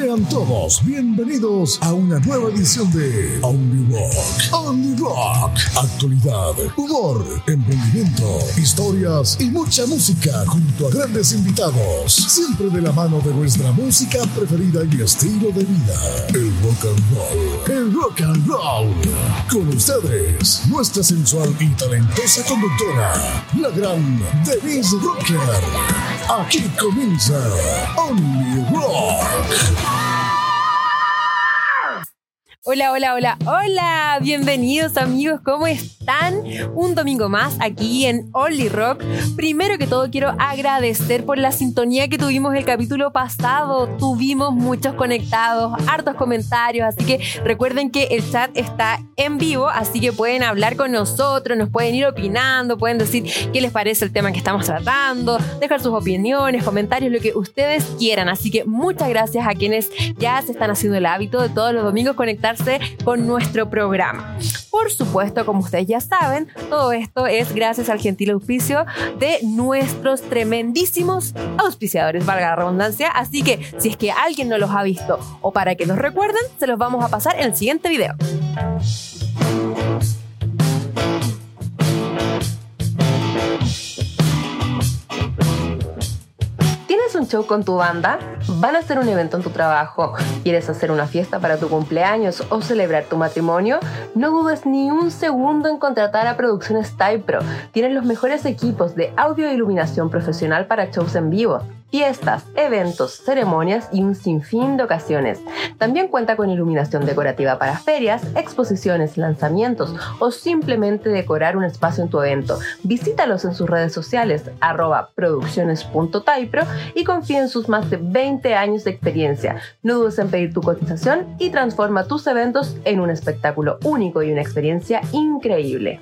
Sean todos bienvenidos a una nueva edición de Only Rock. Only Rock. Actualidad, humor, emprendimiento, historias y mucha música junto a grandes invitados. Siempre de la mano de nuestra música preferida y estilo de vida. El rock and roll. El rock and roll. Con ustedes, nuestra sensual y talentosa conductora, la gran Denise Rocker. Aquí comienza Only Rock. Hola, hola, hola, hola. Bienvenidos amigos, ¿cómo están? Un domingo más aquí en Only Rock. Primero que todo quiero agradecer por la sintonía que tuvimos el capítulo pasado. Tuvimos muchos conectados, hartos comentarios, así que recuerden que el chat está en vivo, así que pueden hablar con nosotros, nos pueden ir opinando, pueden decir qué les parece el tema que estamos tratando, dejar sus opiniones, comentarios, lo que ustedes quieran. Así que muchas gracias a quienes ya se están haciendo el hábito de todos los domingos conectarse con nuestro programa. Por supuesto, como ustedes ya saben, todo esto es gracias al gentil auspicio de nuestros tremendísimos auspiciadores, valga la redundancia, así que si es que alguien no los ha visto o para que nos recuerden, se los vamos a pasar en el siguiente video. ¿Quieres un show con tu banda? ¿Van a hacer un evento en tu trabajo? ¿Quieres hacer una fiesta para tu cumpleaños o celebrar tu matrimonio? No dudes ni un segundo en contratar a Producciones Type Pro. Tienen los mejores equipos de audio e iluminación profesional para shows en vivo, fiestas, eventos, ceremonias y un sinfín de ocasiones. También cuenta con iluminación decorativa para ferias, exposiciones, lanzamientos o simplemente decorar un espacio en tu evento. Visítalos en sus redes sociales @producciones.typro y confía en sus más de 20 años de experiencia. No dudes en pedir tu cotización y transforma tus eventos en un espectáculo único y una experiencia increíble.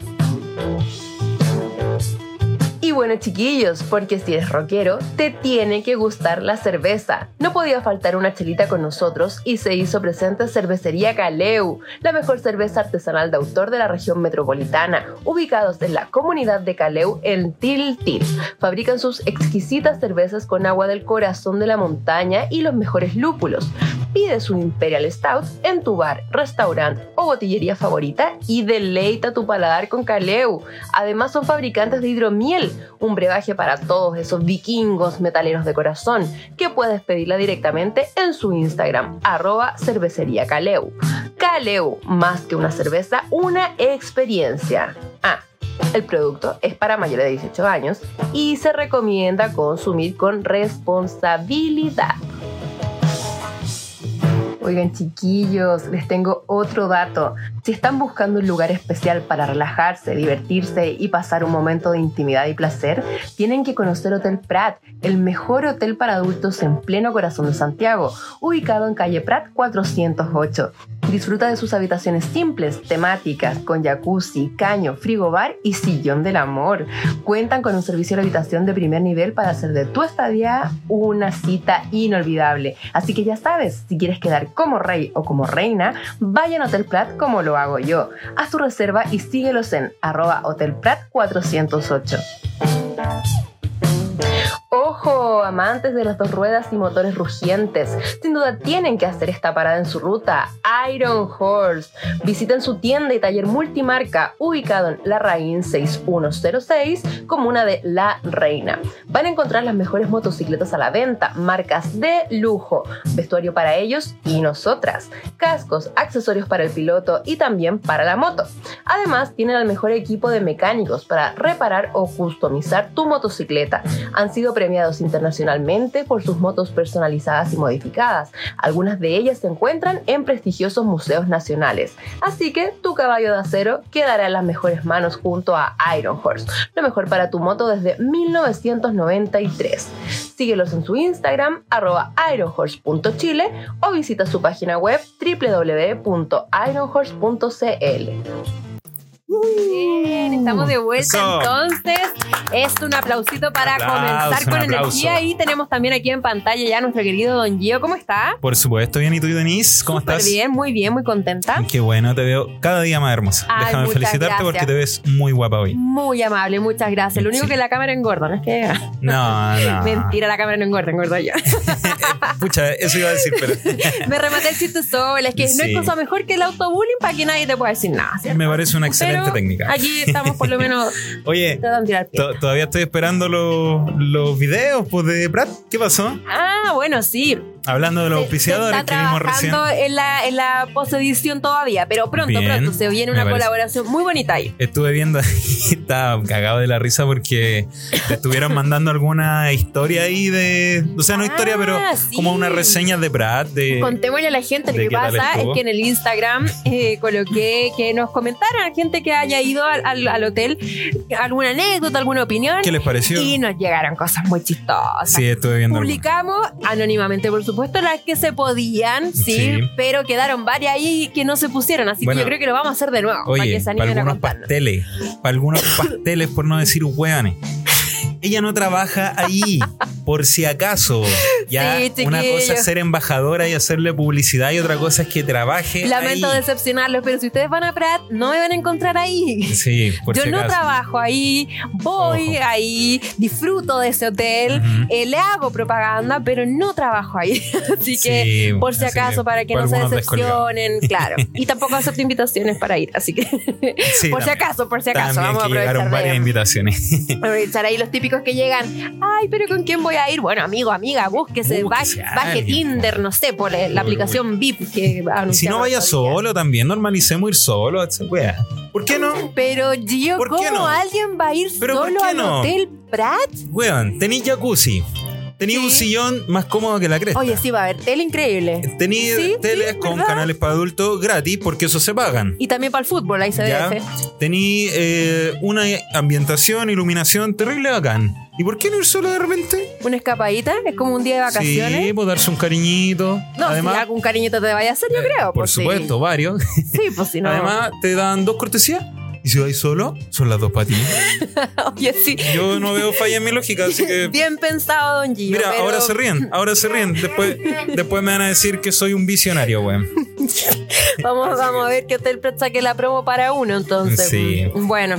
Y bueno, chiquillos, porque si eres rockero, te tiene que gustar la cerveza. No podía faltar una chelita con nosotros y se hizo presente Cervecería Caleu, la mejor cerveza artesanal de autor de la región metropolitana, ubicados en la comunidad de Caleu en Tiltil. Fabrican sus exquisitas cervezas con agua del corazón de la montaña y los mejores lúpulos. Pide su Imperial Stout en tu bar, restaurante o botillería favorita y deleita tu paladar con Caleu. Además son fabricantes de hidromiel, un brebaje para todos esos vikingos metaleros de corazón, que puedes pedirla directamente en su Instagram, @cerveceriacaleu. Caleu, más que una cerveza, una experiencia. El producto es para mayores de 18 años y se recomienda consumir con responsabilidad. Oigan, chiquillos, les tengo otro dato. Si están buscando un lugar especial para relajarse, divertirse y pasar un momento de intimidad y placer, tienen que conocer Hotel Prat, el mejor hotel para adultos en pleno corazón de Santiago, ubicado en calle Prat 408. Disfruta de sus habitaciones simples, temáticas, con jacuzzi, caño, frigobar y sillón del amor. Cuentan con un servicio de habitación de primer nivel para hacer de tu estadía una cita inolvidable. Así que ya sabes, si quieres quedar como rey o como reina, vayan a Hotel Prat como lo hago yo. Haz tu reserva y síguelos en @hotelprat408. ¡Ojo! Amantes de las dos ruedas y motores rugientes, sin duda tienen que hacer esta parada en su ruta. Iron Horse. Visiten su tienda y taller multimarca ubicado en Larraín 6106, comuna de La Reina. Van a encontrar las mejores motocicletas a la venta, marcas de lujo, vestuario para ellos y nosotras, cascos, accesorios para el piloto y también para la moto. Además, tienen el mejor equipo de mecánicos para reparar o customizar tu motocicleta. Han sido premiados internacionalmente por sus motos personalizadas y modificadas. Algunas de ellas se encuentran en prestigiosos museos nacionales. Así que tu caballo de acero quedará en las mejores manos junto a Iron Horse, lo mejor para tu moto desde 1993. Síguelos en su Instagram, @ironhorse.chile o visita su página web www.ironhorse.cl. Bien, estamos de vuelta. Eso. Entonces, es un aplausito para comenzar con energía. Y tenemos también aquí en pantalla ya nuestro querido Don Gio. ¿Cómo está? Por supuesto, bien. ¿Y tú, Denise? ¿Cómo estás? Muy bien, muy contenta. Qué bueno, te veo cada día más hermosa. Ay, déjame felicitarte porque te ves muy guapa hoy. Muy amable, muchas gracias. Lo único que la cámara engorda, ¿no es que? No. Mentira, la cámara no engorda, engordo yo. Pucha, eso iba a decir, pero... Me rematé el chiste sola. Es que no hay cosa mejor que el autobullying para que nadie te pueda decir nada, ¿cierto? Me parece una excelente técnica. Aquí estamos por lo menos. Oye, todavía estoy esperando los videos pues, de Prat. ¿Qué pasó? Ah, bueno, sí. Hablando de los auspiciadores que vimos recién. Está trabajando en la posedición todavía, pero pronto se viene una colaboración muy bonita ahí. Estuve viendo, estaba cagado de la risa porque te estuvieron mandando alguna historia ahí de... O sea, no historia, pero como una reseña de Prat. Contémosle a la gente lo que pasa es que en el Instagram coloqué que nos comentaran gente que haya ido al hotel alguna anécdota, alguna opinión. ¿Qué les pareció? Y nos llegaron cosas muy chistosas. Sí, estuve viendo. Publicamos anónimamente, por supuesto, las que se podían, sí, pero quedaron varias ahí que no se pusieron, así que yo creo que lo vamos a hacer de nuevo. Oye, para que se animen a contarnos. Para algunos pasteles, por no decir hueones. Ella no trabaja ahí, por si acaso. Ya, sí, una cosa es ser embajadora y hacerle publicidad y otra cosa es que trabaje. Lamento decepcionarlos, pero si ustedes van a Prat, no me van a encontrar ahí. Sí, por si acaso. Yo no trabajo ahí, voy ahí, disfruto de ese hotel, le hago propaganda, pero no trabajo ahí. Así que, por si acaso, para que no se decepcionen, claro. Y tampoco acepto invitaciones para ir, así que, sí, por si acaso, vamos a aprovechar. Llegaron varias invitaciones. Aprovechar ahí los típicos que llegan. Ay, pero ¿con quién voy a ir? Bueno, amigo, amiga, búsquese, baje Tinder, no sé, por la aplicación VIP que anunciaron. Si no vaya solo también, normalicemos ir solo, etc. ¿Por qué no? Pero Gio, ¿cómo alguien va a ir solo al Hotel Prat? Weón, tenís jacuzzi. Tenía un sillón más cómodo que la cresta. Oye, sí, va a haber tele increíble. Tenía teles con canales para adultos gratis, porque eso se pagan. Y también para el fútbol, ahí se ve. Tenía una ambientación, iluminación terrible bacán. ¿Y por qué no ir solo de repente? ¿Una escapadita? ¿Es como un día de vacaciones? Sí, pues darse un cariñito. No, además, si algún cariñito te vaya a hacer, yo creo. Por supuesto, varios. Sí, pues si no. Además, te dan 2 cortesías. Y si vais solo, son las 2 para ti. Oye, sí. Yo no veo falla en mi lógica, así que... Bien pensado, Don Gio. Mira, pero... ahora se ríen. Después me van a decir que soy un visionario, güey. Vamos a ver que Hotel Prat saque la promo para uno, entonces. Sí. Bueno,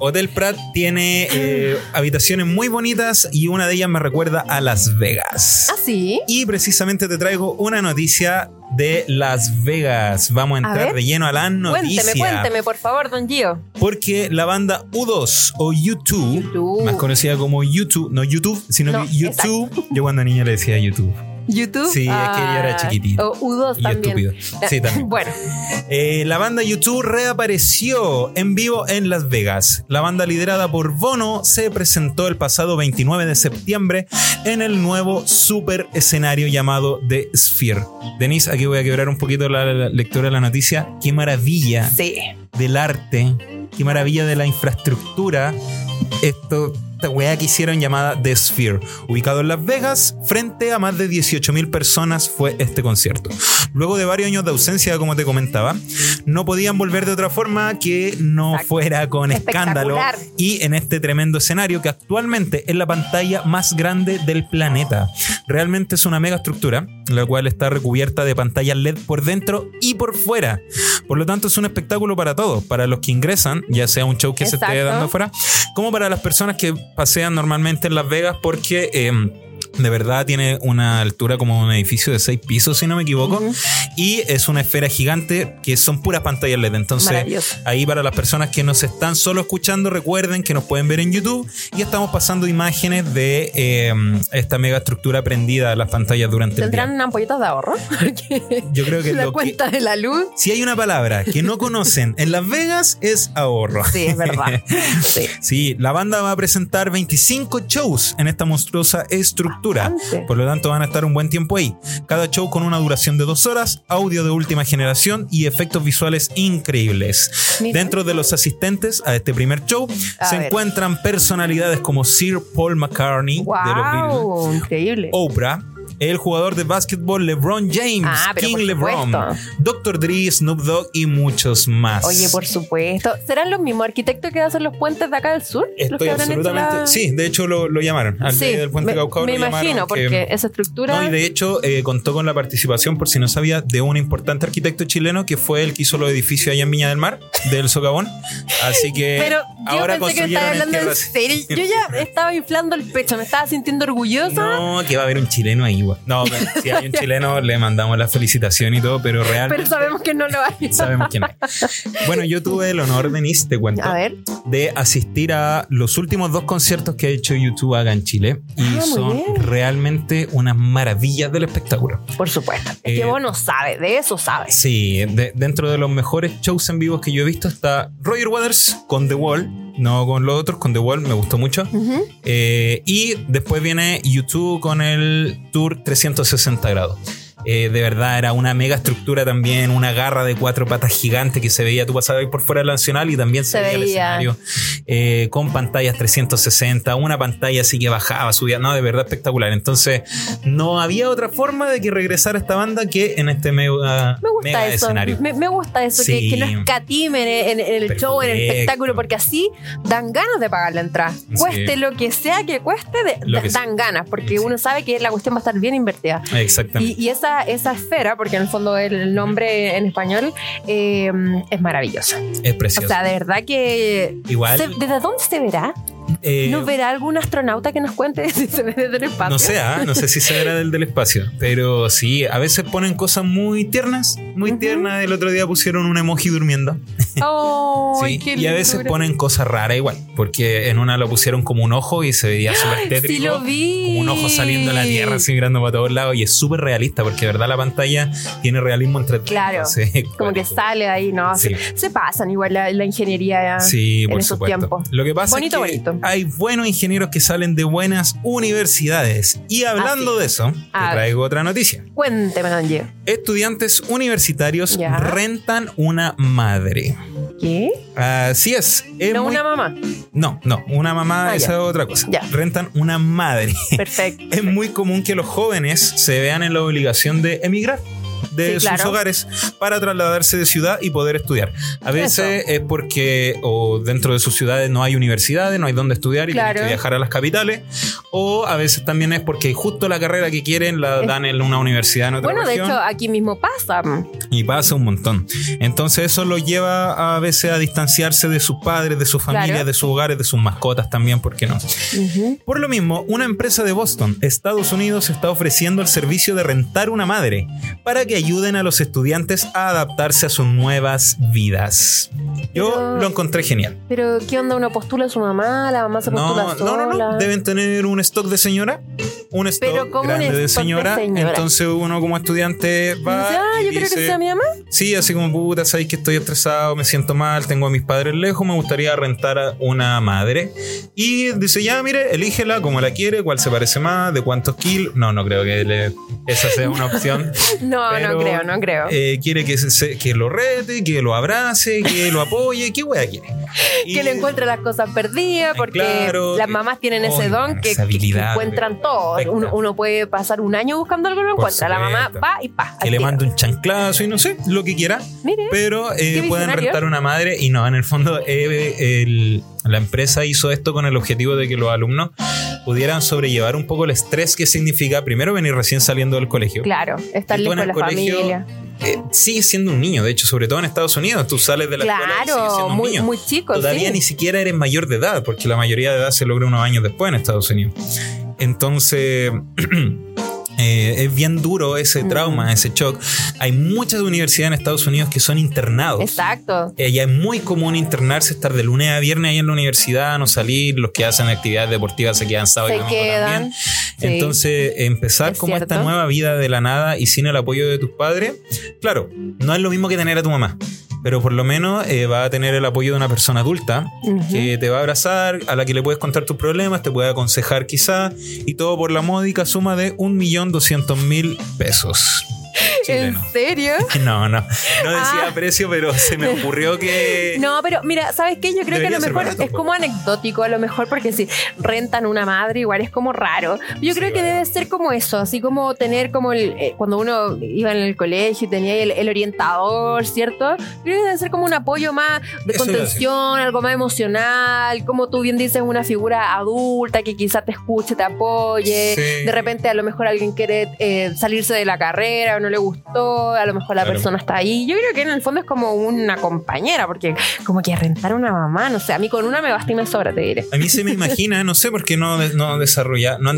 Hotel Prat tiene habitaciones muy bonitas y una de ellas me recuerda a Las Vegas. ¿Ah, sí? Y precisamente te traigo una noticia de Las Vegas. Vamos a entrar de lleno a la noticia. Cuénteme, por favor, Don Gio. Porque la banda U2 o U2, más conocida como U2, no YouTube, sino que U2. Yo cuando niña le decía YouTube. ¿YouTube? Sí, es que ella era chiquitita. O U2 y también. Y estúpido. Sí, también. Bueno. La banda U2 reapareció en vivo en Las Vegas. La banda liderada por Bono se presentó el pasado 29 de septiembre en el nuevo super escenario llamado The Sphere. Denise, aquí voy a quebrar un poquito la lectura de la noticia. Qué maravilla del arte, qué maravilla de la infraestructura. Esta weá que hicieron llamada The Sphere, ubicado en Las Vegas, frente a más de 18.000 personas fue este concierto. Luego de varios años de ausencia, como te comentaba, no podían volver de otra forma que no fuera con escándalo y en este tremendo escenario que actualmente es la pantalla más grande del planeta. Realmente es una mega estructura, la cual está recubierta de pantallas LED por dentro y por fuera. Por lo tanto, es un espectáculo para todos, para los que ingresan, ya sea un show que se esté dando afuera, como para las personas que pasean normalmente en Las Vegas, porque de verdad tiene una altura como un edificio de 6 pisos, si no me equivoco, y es una esfera gigante que son puras pantallas LED. Entonces ahí, para las personas que nos están solo escuchando, recuerden que nos pueden ver en YouTube y estamos pasando imágenes de esta mega estructura prendida a las pantallas durante el día. ¿Tendrán ampolletas de ahorro? Yo creo que... ¿La cuenta de la luz? Si hay una palabra que no conocen en Las Vegas, es ahorro. Sí, es verdad. Sí, la banda va a presentar 25 shows en esta monstruosa estructura. Por lo tanto, van a estar un buen tiempo ahí. Cada show con una duración de 2 horas, audio de última generación y efectos visuales increíbles. Dentro de los asistentes a este primer show se encuentran personalidades como Sir Paul McCartney de los Beatles, Oprah, el jugador de básquetbol LeBron James, King LeBron, Dr. Dre, Snoop Dogg y muchos más. Oye, por supuesto. ¿Serán los mismos arquitectos que hacen los puentes de acá del sur? Estoy absolutamente... La... Sí, de hecho lo llamaron. Al del puente Caucao me imagino, porque esa estructura... No, y de hecho contó con la participación, por si no sabía, de un importante arquitecto chileno que fue el que hizo los edificios allá en Viña del Mar, del Socavón. Así que... Pero ahora yo pensé que estaba hablando en serio. Yo ya estaba inflando el pecho, me estaba sintiendo orgullosa. No, que va a haber un chileno ahí, güey. No, bueno, si hay un chileno, le mandamos la felicitación y todo, pero realmente... Pero sabemos que no lo hay. Sabemos que no hay. Bueno, yo tuve el honor, Denise, te cuento, de asistir a los últimos dos conciertos que ha hecho YouTube acá en Chile. Y son realmente unas maravillas del espectáculo. Por supuesto. Es que vos no sabes, de eso sabes. Sí, dentro de los mejores shows en vivo que yo he visto está Roger Waters con The Wall. No con los otros, con The Wall, me gustó mucho. Y después viene U2 con el tour 360 grados. De verdad era una mega estructura también, una garra de cuatro patas gigante que se veía, tú pasabas ahí por fuera del Nacional y también se veía el escenario, con pantallas 360, una pantalla así que bajaba, subía, no, de verdad espectacular. Entonces no había otra forma de que regresara esta banda que en este mega eso, escenario. Me gusta eso, sí, que no escatimen en el perfecto show, en el espectáculo, porque así dan ganas de pagar la entrada, cueste lo que sea que cueste, dan ganas, porque uno sabe que la cuestión va a estar bien invertida. Exactamente. Y esa esfera, porque en el fondo el nombre en español es maravillosa. Es preciosa. O sea, de verdad que... Igual... ¿Desde dónde se verá? ¿No verá algún astronauta que nos cuente si se ve desde el espacio? No sé, no sé si se verá del espacio, pero sí, a veces ponen cosas muy tiernas, muy tiernas. El otro día pusieron un emoji durmiendo. Oh, sí, qué lindo. Y a veces ponen cosas raras igual, porque en una lo pusieron como un ojo y se veía súper tétrico. Sí, lo vi. Como un ojo saliendo a la tierra, así mirando para todos lados, y es súper realista, porque de verdad la pantalla tiene realismo entre... Claro, como que sale ahí, ¿no? Sí. Se pasan igual la ingeniería en esos tiempos. Lo que pasa es que hay buenos ingenieros que salen de buenas universidades. Y hablando de eso, te traigo otra noticia. Cuénteme, Angie. Estudiantes universitarios rentan una madre. ¿Qué? Así es. ¿No una mamá? No, una mamá es otra cosa. Ya. Rentan una madre. Perfecto. Es muy común que los jóvenes se vean en la obligación de emigrar de sus hogares para trasladarse de ciudad y poder estudiar. A veces es porque o dentro de sus ciudades no hay universidades, no hay donde estudiar y tienen que viajar a las capitales, o a veces también es porque justo la carrera que quieren la dan en una universidad en otra región. De hecho aquí mismo pasa. Y pasa un montón. Entonces eso lo lleva a veces a distanciarse de sus padres, de sus familias, de sus hogares, de sus mascotas también, ¿por qué no? Por lo mismo, una empresa de Boston, Estados Unidos, está ofreciendo el servicio de rentar una madre para que ayuden a los estudiantes a adaptarse a sus nuevas vidas. Yo lo encontré genial. Pero ¿qué onda? ¿Uno postula a su mamá? ¿La mamá se postula sola? No. Deben tener un stock de señora. Un stock grande de señora. Entonces uno como estudiante va y dice, yo creo que sea mi mamá. Sí, así como, puta, sabéis que estoy estresado, me siento mal, tengo a mis padres lejos, me gustaría rentar a una madre. Y dice, ya, mire, elígela como la quiere, cuál se parece más, de cuántos kilos. No creo que esa sea una opción. No creo. Quiere que lo rete, que lo abrace, que lo apoye. ¿Qué wea quiere? Que le encuentre las cosas perdidas, porque las mamás tienen ese don que encuentran todo. Uno puede pasar un año buscando algo y lo encuentra. La mamá va y pa. Que le mande un chanclazo y no sé, lo que quiera. Mire, pero pueden rentar una madre y no, en el fondo la empresa hizo esto con el objetivo de que los alumnos pudieran sobrellevar un poco el estrés que significa primero venir recién saliendo del colegio. Claro, estar lejos de la familia. Sigues siendo un niño, de hecho, sobre todo en Estados Unidos. Tú sales de la escuela y sigues siendo un niño. Muy chico. Todavía ni siquiera eres mayor de edad, porque la mayoría de edad se logra unos años después en Estados Unidos. Entonces... es bien duro ese trauma, ese shock. Hay muchas universidades en Estados Unidos que son internados. Exacto. Y es muy común internarse, estar de lunes a viernes ahí en la universidad, no salir. Los que hacen actividades deportivas se quedan sábado y domingo también. Sí. Entonces, empezar como esta nueva vida de la nada y sin el apoyo de tus padres, claro, no es lo mismo que tener a tu mamá. Pero por lo menos va a tener el apoyo de una persona adulta que te va a abrazar, a la que le puedes contar tus problemas, te puede aconsejar quizás, y todo por la módica suma de $1.200.000. chilenos. ¿En serio? No decía precio, pero se me ocurrió que... No, pero mira, ¿sabes qué? Yo creo que a lo mejor es como anecdótico, a lo mejor, porque si rentan una madre igual es como raro. Yo creo que debe ser como eso, así como tener como el... cuando uno iba en el colegio y tenía el orientador, ¿cierto? Creo que debe ser como un apoyo más de contención, algo más emocional, como tú bien dices, una figura adulta que quizás te escuche, te apoye. Sí. De repente a lo mejor alguien quiere salirse de la carrera o no le gustó, a lo mejor la persona está ahí. Yo creo que en el fondo es como una compañera, porque como que rentar a una mamá, no sé, a mí con una me basta y me sobra, te diré. A mí se me imagina, no sé por qué no han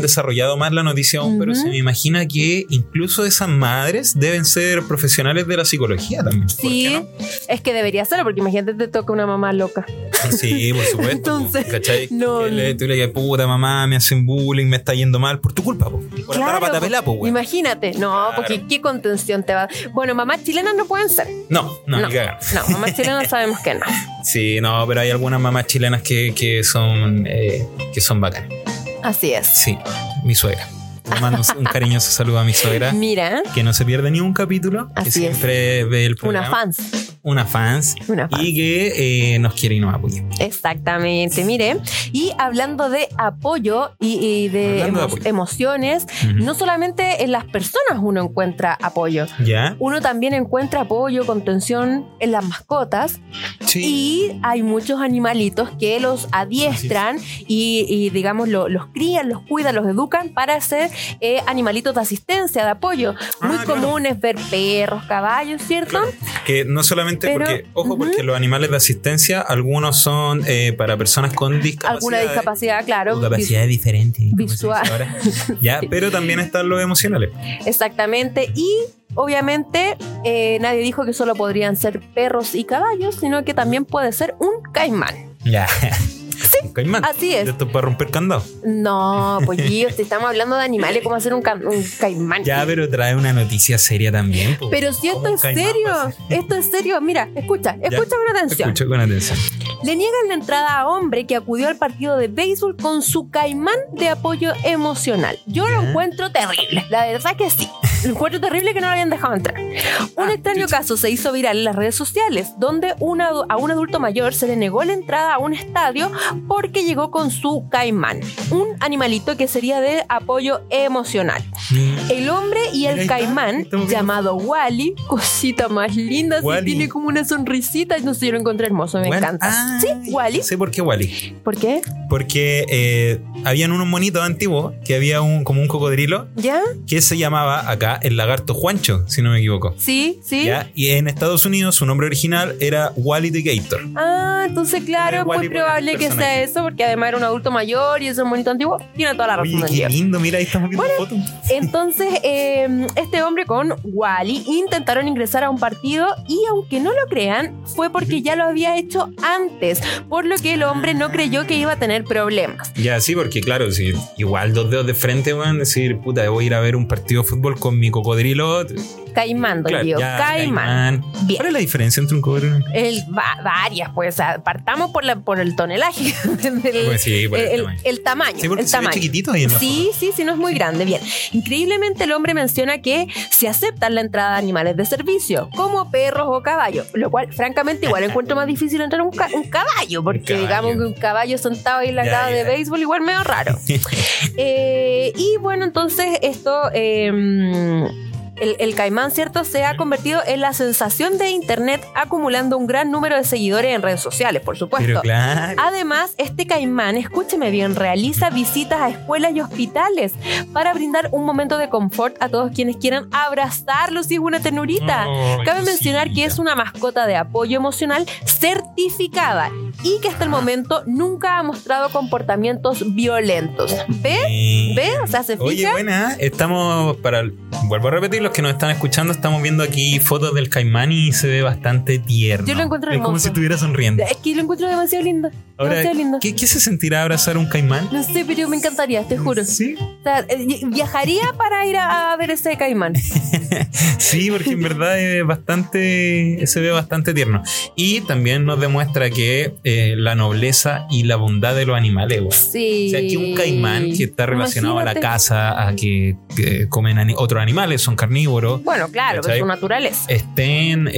desarrollado más la noticia aún, pero se me imagina que incluso esas madres deben ser profesionales de la psicología también. Sí, ¿no? Es que debería serlo, porque imagínate te toca una mamá loca. Sí, por supuesto. Entonces, ¿cachai? No, tú le dices, puta mamá, me hacen bullying, me está yendo mal por tu culpa, po. Por andar a patapelá, po, güey. Imagínate, porque qué contención te va. Bueno, mamás chilenas no pueden ser. No, ni cagan. No, mamás chilenas sabemos que no. Sí, no, pero hay algunas mamás chilenas que son bacanas. Así es. Sí, mi suegra. Le mando un cariñoso saludo a mi suegra. Mira. Que no se pierde ni un capítulo. Así que siempre ve el programa. Una fans. Y que nos quiere y nos apoya. Exactamente, mire. Y hablando de apoyo y de emociones, no solamente en las personas uno encuentra apoyo. ¿Ya? Uno también encuentra apoyo, contención en las mascotas. Sí. Y hay muchos animalitos que los adiestran y digamos, los crían, los cuidan, los educan para ser animalitos de asistencia, de apoyo. Muy común es ver perros, caballos, ¿cierto? Claro. Que no solamente porque los animales de asistencia, algunos son para personas con discapacidad. Alguna discapacidad, claro. Discapacidad diferente. Visual. Ahora. Ya, pero también están los emocionales. Exactamente. Y obviamente nadie dijo que solo podrían ser perros y caballos, sino que también puede ser un caimán. Ya. Sí, caimán. Así es. ¿Esto para romper candado? No, pues te estamos hablando de animales, cómo hacer un caimán. Ya, pero trae una noticia seria también. Pues, pero si esto es serio, mira, escucha con atención. Escucha con atención. Le niegan la entrada a hombre que acudió al partido de béisbol con su caimán de apoyo emocional. Yo lo encuentro terrible, la verdad que sí. Lo encuentro terrible que no lo hayan dejado entrar. Un extraño caso se hizo viral en las redes sociales, donde a un adulto mayor se le negó la entrada a un estadio porque llegó con su caimán, un animalito que sería de apoyo emocional. El hombre y el caimán, llamado Wally, cosita más linda, Wally. Tiene como una sonrisita, no sé, yo lo encontré hermoso, me encanta. ¿Sí? ¿Wally? Sí, ¿por qué Wally? ¿Por qué? Porque habían unos monitos antiguos que había como un cocodrilo. ¿Ya? Que se llamaba acá el lagarto Juancho, si no me equivoco. Sí. ¿Ya? Y en Estados Unidos su nombre original era Wally the Gator. Entonces claro, es muy probable que sea eso, porque además era un adulto mayor y es un monito antiguo. Tiene toda la razón. Oye, qué lindo, mira, ahí estamos viendo fotos. Entonces este hombre con Wally intentaron ingresar a un partido, y aunque no lo crean, fue porque ya lo había hecho antes, por lo que el hombre no creyó que iba a tener problemas. Ya, sí, porque claro, si igual dos dedos de frente van a decir, puta, voy a ir a ver un partido de fútbol con mi cocodrilo. Caimán, don Diego. Claro, caimán. Bien. ¿Cuál es la diferencia entre un cocodrilo? Varias, pues. Partamos por el tonelaje. El tamaño. Sí, porque el tamaño. Ve chiquitito ahí en la foto. Sí, no es muy grande. Bien. Increíblemente, el hombre menciona que se aceptan la entrada de animales de servicio, como perros o caballos, lo cual, francamente, igual encuentro más difícil entrar un caballo, porque digamos que un caballo sentado ahí en la grada de béisbol, igual medio raro. Y bueno, entonces, esto... El caimán, ¿cierto?, se ha convertido en la sensación de internet, acumulando un gran número de seguidores en redes sociales, por supuesto. Pero claro. Además, este caimán, escúcheme bien, realiza visitas a escuelas y hospitales para brindar un momento de confort a todos quienes quieran abrazarlos. Y es una ternurita. Cabe mencionar que es una mascota de apoyo emocional certificada y que hasta el momento nunca ha mostrado comportamientos violentos. ¿Ve? O sea, se fija. Oye, buena, estamos para... Vuelvo a repetir, los que nos están escuchando, estamos viendo aquí fotos del caimán y se ve bastante tierno. Yo lo encuentro hermoso. Es como si estuviera sonriendo. Es que lo encuentro demasiado lindo. Ahora, ¿qué se sentirá abrazar un caimán? No sé, pero me encantaría, te juro. ¿Sí? O sea, viajaría para ir a ver ese caimán. Sí, porque en verdad se ve bastante tierno. Y también nos demuestra que la nobleza y la bondad de los animales, güey. Sí. O sea, que un caimán que está relacionado, imagínate, a la caza, a que comen otros animales, son carnívoros. Bueno, claro, pero son naturales. Estén...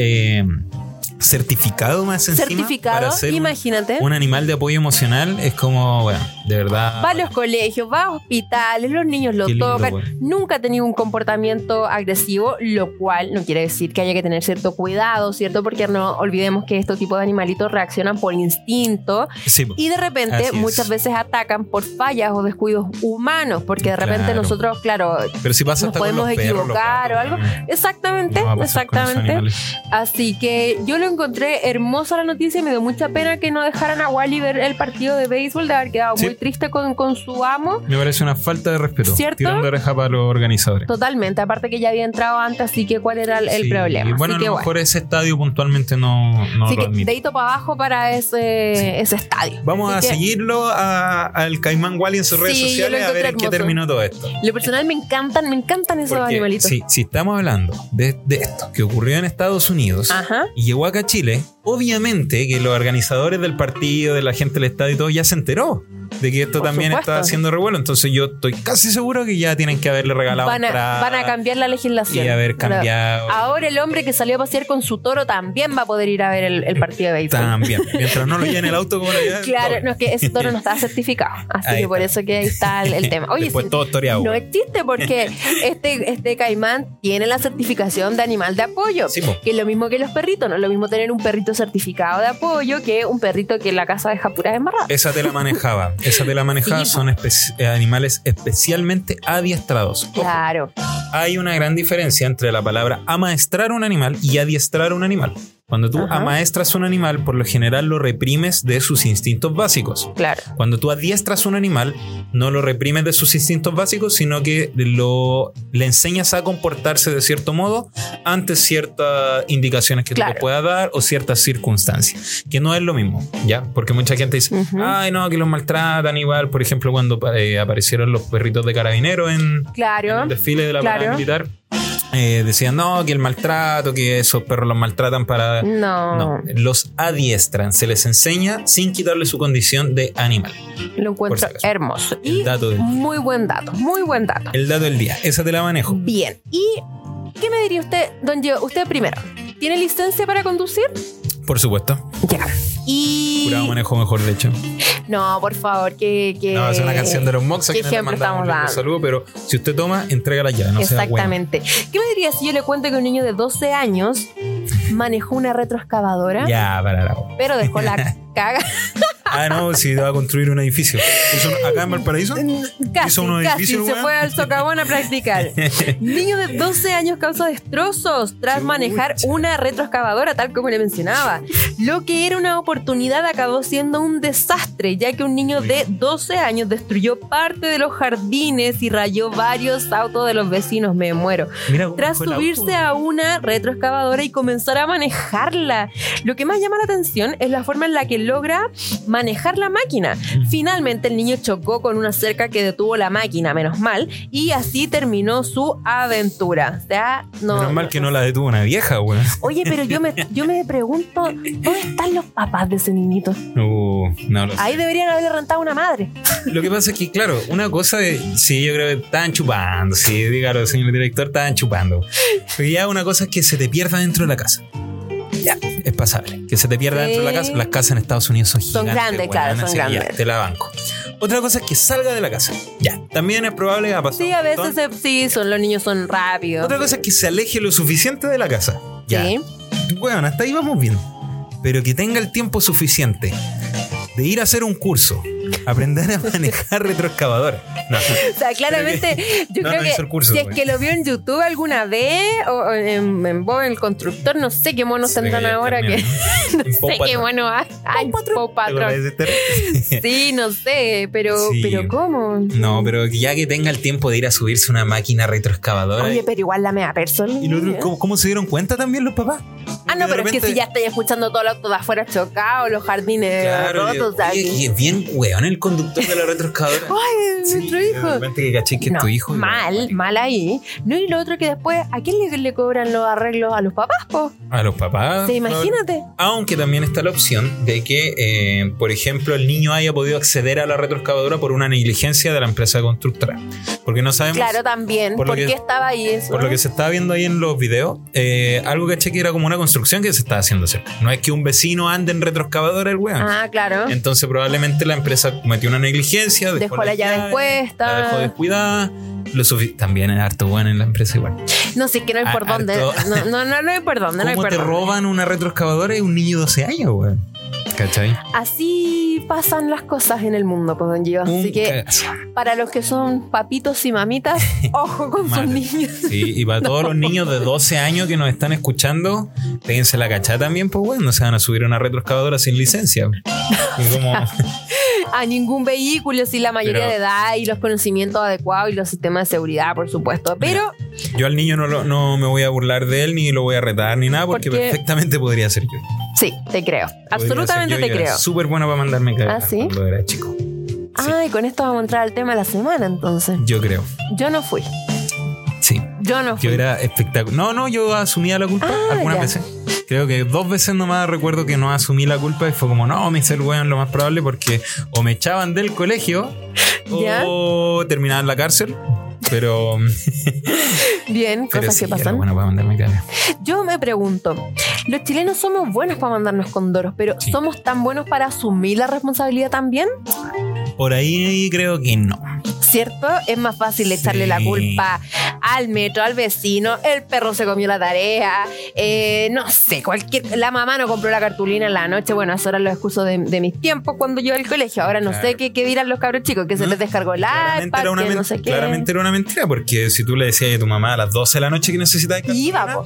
certificado más encima. Certificado, imagínate. Un animal de apoyo emocional es como, bueno, de verdad. Va a los colegios, va a hospitales, los niños lo tocan. Lindo, nunca ha tenido un comportamiento agresivo, lo cual no quiere decir que haya que tener cierto cuidado, ¿cierto? Porque no olvidemos que estos tipos de animalitos reaccionan por instinto, sí, y de repente muchas veces atacan por fallas o descuidos humanos, porque de repente nosotros, claro, pero si pasa nos podemos equivocar o algo. Exactamente, no exactamente. Así que yo lo encontré hermosa la noticia y me dio mucha pena que no dejaran a Wally ver el partido de béisbol, de haber quedado muy triste con su amo. Me parece una falta de respeto, ¿cierto? Tirando oreja para los organizadores. Totalmente, aparte que ya había entrado antes, así que ¿cuál era el problema? Y bueno, así a lo mejor ese estadio puntualmente no así lo admite. Dedito para abajo para ese estadio. Vamos así a seguirlo al Caimán Wally en sus redes sociales a ver en qué terminó todo esto. Lo personal me encantan esos animalitos. Si estamos hablando de esto que ocurrió en Estados Unidos, ajá, y llegó acá Chile, obviamente que los organizadores del partido, de la gente del estadio y todo, ya se enteró de que esto por también supuesto está haciendo revuelo. Entonces yo estoy casi seguro que ya tienen que haberle regalado. Van a cambiar la legislación y haber cambiado. Ahora el hombre que salió a pasear con su toro también va a poder ir a ver el partido de béisbol. También, mientras no lo lleven el auto como lo lleven. Claro, no, es que ese toro no está certificado, así ahí que por eso que ahí está el tema. Oye, después todo toreado. No existe porque este caimán tiene la certificación de animal de apoyo, que es lo mismo que los perritos, no es lo mismo tener un perrito certificado de apoyo que un perrito que en la casa deja puras embarradas. Esa te la manejaba. Son animales especialmente adiestrados. Ojo, claro. Hay una gran diferencia entre la palabra amaestrar un animal y adiestrar un animal. Cuando tú amaestras un animal, por lo general lo reprimes de sus instintos básicos. Claro. Cuando tú adiestras un animal, no lo reprimes de sus instintos básicos, sino que le enseñas a comportarse de cierto modo ante ciertas indicaciones que tú le puedas dar o ciertas circunstancias, que no es lo mismo, ¿ya? Porque mucha gente dice, ay, no, que los maltratan igual. Por ejemplo, cuando aparecieron los perritos de carabineros en el desfile de la parada militar. Decían no, que el maltrato, que esos perros los maltratan para... No, los adiestran, se les enseña sin quitarle su condición de animal. Lo encuentro hermoso. Y muy buen dato. El dato del día, esa te la manejo. Bien, ¿y qué me diría usted, don Gio? Usted primero, ¿tiene licencia para conducir? Por supuesto. Ya. Y... jurado manejo mejor, de hecho. No, por favor, que no, es una canción de los Mox que siempre estamos dando. Un saludo, pero si usted toma, entrega la llave, no sea bueno. Exactamente. ¿Qué me dirías si yo le cuento que un niño de 12 años manejó una retroexcavadora? Ya, para. Pero dejó la caga. Ah, no, si va a construir un edificio. Acá en Valparaíso hizo un edificio. Se fue al socavón a practicar. Niño de 12 años causa destrozos tras manejar una retroexcavadora, tal como le mencionaba. Lo que era una oportunidad acabó siendo un desastre, ya que un niño de 12 años destruyó parte de los jardines y rayó varios autos de los vecinos. Me muero. Mira, tras subirse a una retroexcavadora y comenzar a manejarla. Lo que más llama la atención es la forma en la que logra manejar la máquina. Finalmente el niño chocó con una cerca que detuvo la máquina, menos mal, y así terminó su aventura. O sea, no, menos mal que no la detuvo una vieja, güey. Oye, pero yo me pregunto, ¿dónde están los papás de ese niñito? No lo sé. Ahí deberían haberle rentado una madre. Lo que pasa es que, claro, una cosa de, sí, yo creo que estaban chupando, sí, dígalo, señor director, estaban chupando. Pero ya una cosa es que se te pierda dentro de la casa. Ya, es pasable. Que se te pierda dentro de la casa. Las casas en Estados Unidos son gigantes. Son grandes, claro, son grandes. Ya, te la banco. Otra cosa es que salga de la casa. Ya, también es probable que ha pasado. Sí, a veces los niños son rápidos. Otra cosa es que se aleje lo suficiente de la casa. Ya. Sí. Bueno, hasta ahí vamos bien. Pero que tenga el tiempo suficiente de ir a hacer un curso, aprender a manejar retroexcavadora. No. O sea, claramente yo creo que curso, si es que lo vio en YouTube alguna vez o en Bob el constructor, no sé qué monos tendrán ahora que no sé qué monos hay. Sí, no sé, pero ¿cómo? No, pero ya que tenga el tiempo de ir a subirse una máquina retroexcavadora. Oye, pero igual la mea persona. Y lo otro, ¿cómo se dieron cuenta también los papás? Ah, no, pero repente... es que si ya estáis escuchando todo el auto de afuera chocado, los jardines claro, rotos. Y es bien weón el conductor de la retroscadora. Ay, sí, nuestro hijo. De repente que caché que no, es tu hijo. Mal, mal ahí. No, y lo otro que después, ¿a quién le cobran los arreglos? ¿A los papás, po? A los papás. Sí, imagínate. No. Aunque también está la opción de que, por ejemplo, el niño haya podido acceder a la retroexcavadora por una negligencia de la empresa constructora. Porque no sabemos. Claro, también. ¿Por qué estaba ahí eso? Por lo que se estaba viendo ahí en los videos, algo caché que era como una construcción que se estaba haciendo cerca. No es que un vecino ande en retroexcavadora el weón. Ah, claro. Entonces probablemente la empresa cometió una negligencia. Dejó la llave puesta. La dejó descuidada. También es harto bueno en la empresa igual. No sé, que no hay por dónde. No hay por dónde. ¿Cómo te roban una retroexcavadora y un niño de 12 años, weón? ¿Cachai? Así pasan las cosas en el mundo, pues, don Gio. Así que para los que son papitos y mamitas, ojo con sus niños. Sí, y para todos los niños de 12 años que nos están escuchando, péguense la cachada también, pues, bueno, no se van a subir a una retroexcavadora sin licencia. Y como... a ningún vehículo, sin la mayoría de edad y los conocimientos adecuados y los sistemas de seguridad, por supuesto. Pero yo al niño no me voy a burlar de él ni lo voy a retar ni nada porque perfectamente podría ser yo. Sí, te creo. Podría absolutamente yo, te creo. Súper bueno para mandarme cagar. ¿Ah, sí? Cuando era chico. Sí. Ah, y con esto vamos a entrar al tema de la semana entonces. Yo creo. Yo no fui. Sí. Yo no fui. Yo era espectacular. No, yo asumía la culpa algunas veces. Creo que 2 veces nomás recuerdo que no asumí la culpa y fue como, no, me hice el weón lo más probable porque o me echaban del colegio o terminaba en la cárcel. Pero... bien, pero cosas sí, que pasan. Bueno, para mandarme cara. Yo me pregunto, los chilenos somos buenos para mandarnos condoros, pero sí. ¿Somos tan buenos para asumir la responsabilidad también? Por ahí creo que no. ¿Cierto? Es más fácil echarle la culpa al metro, al vecino, el perro se comió la tarea, no sé, la mamá no compró la cartulina en la noche. Bueno, esos eran los excusos de mis tiempos cuando yo iba al colegio. Ahora no sé qué dirán los cabros chicos, que se les descargó el iPad, que no sé qué. Claramente era una mentira, porque si tú le decías a tu mamá a las 12 de la noche que necesitabas cartulina, iba,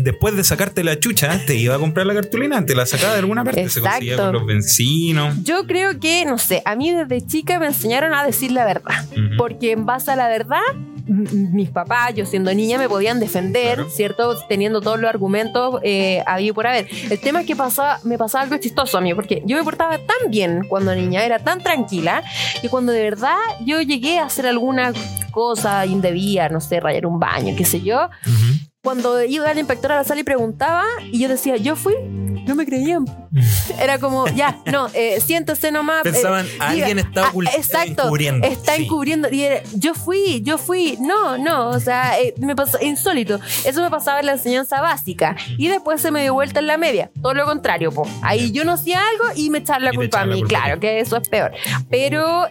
después de sacarte la chucha, te iba a comprar la cartulina, te la sacaba de alguna parte. Exacto. Se conseguía con los vecinos. Yo creo que, no sé, a mí desde chica me enseñaron a decir la verdad. Uh-huh. Porque en base a la verdad, mis papás, yo siendo niña, me podían defender, claro. ¿Cierto? Teniendo todos los argumentos había por haber. El tema es que me pasaba algo chistoso a mí, porque yo me portaba tan bien cuando niña, era tan tranquila, que cuando de verdad yo llegué a hacer alguna cosa indebida, no sé, rayar un baño, qué sé yo... Uh-huh. Cuando iba el inspector a la sala y preguntaba, y yo decía, ¿yo fui? No me creían. Era como, siéntese nomás. Pensaban, alguien está encubriendo. Está encubriendo. Y era, yo fui. No, o sea, me pasó insólito. Eso me pasaba en la enseñanza básica. Y después se me dio vuelta en la media. Todo lo contrario, po. Ahí yo no hacía algo y me echaron la culpa a mí. Claro, que eso es peor. Pero,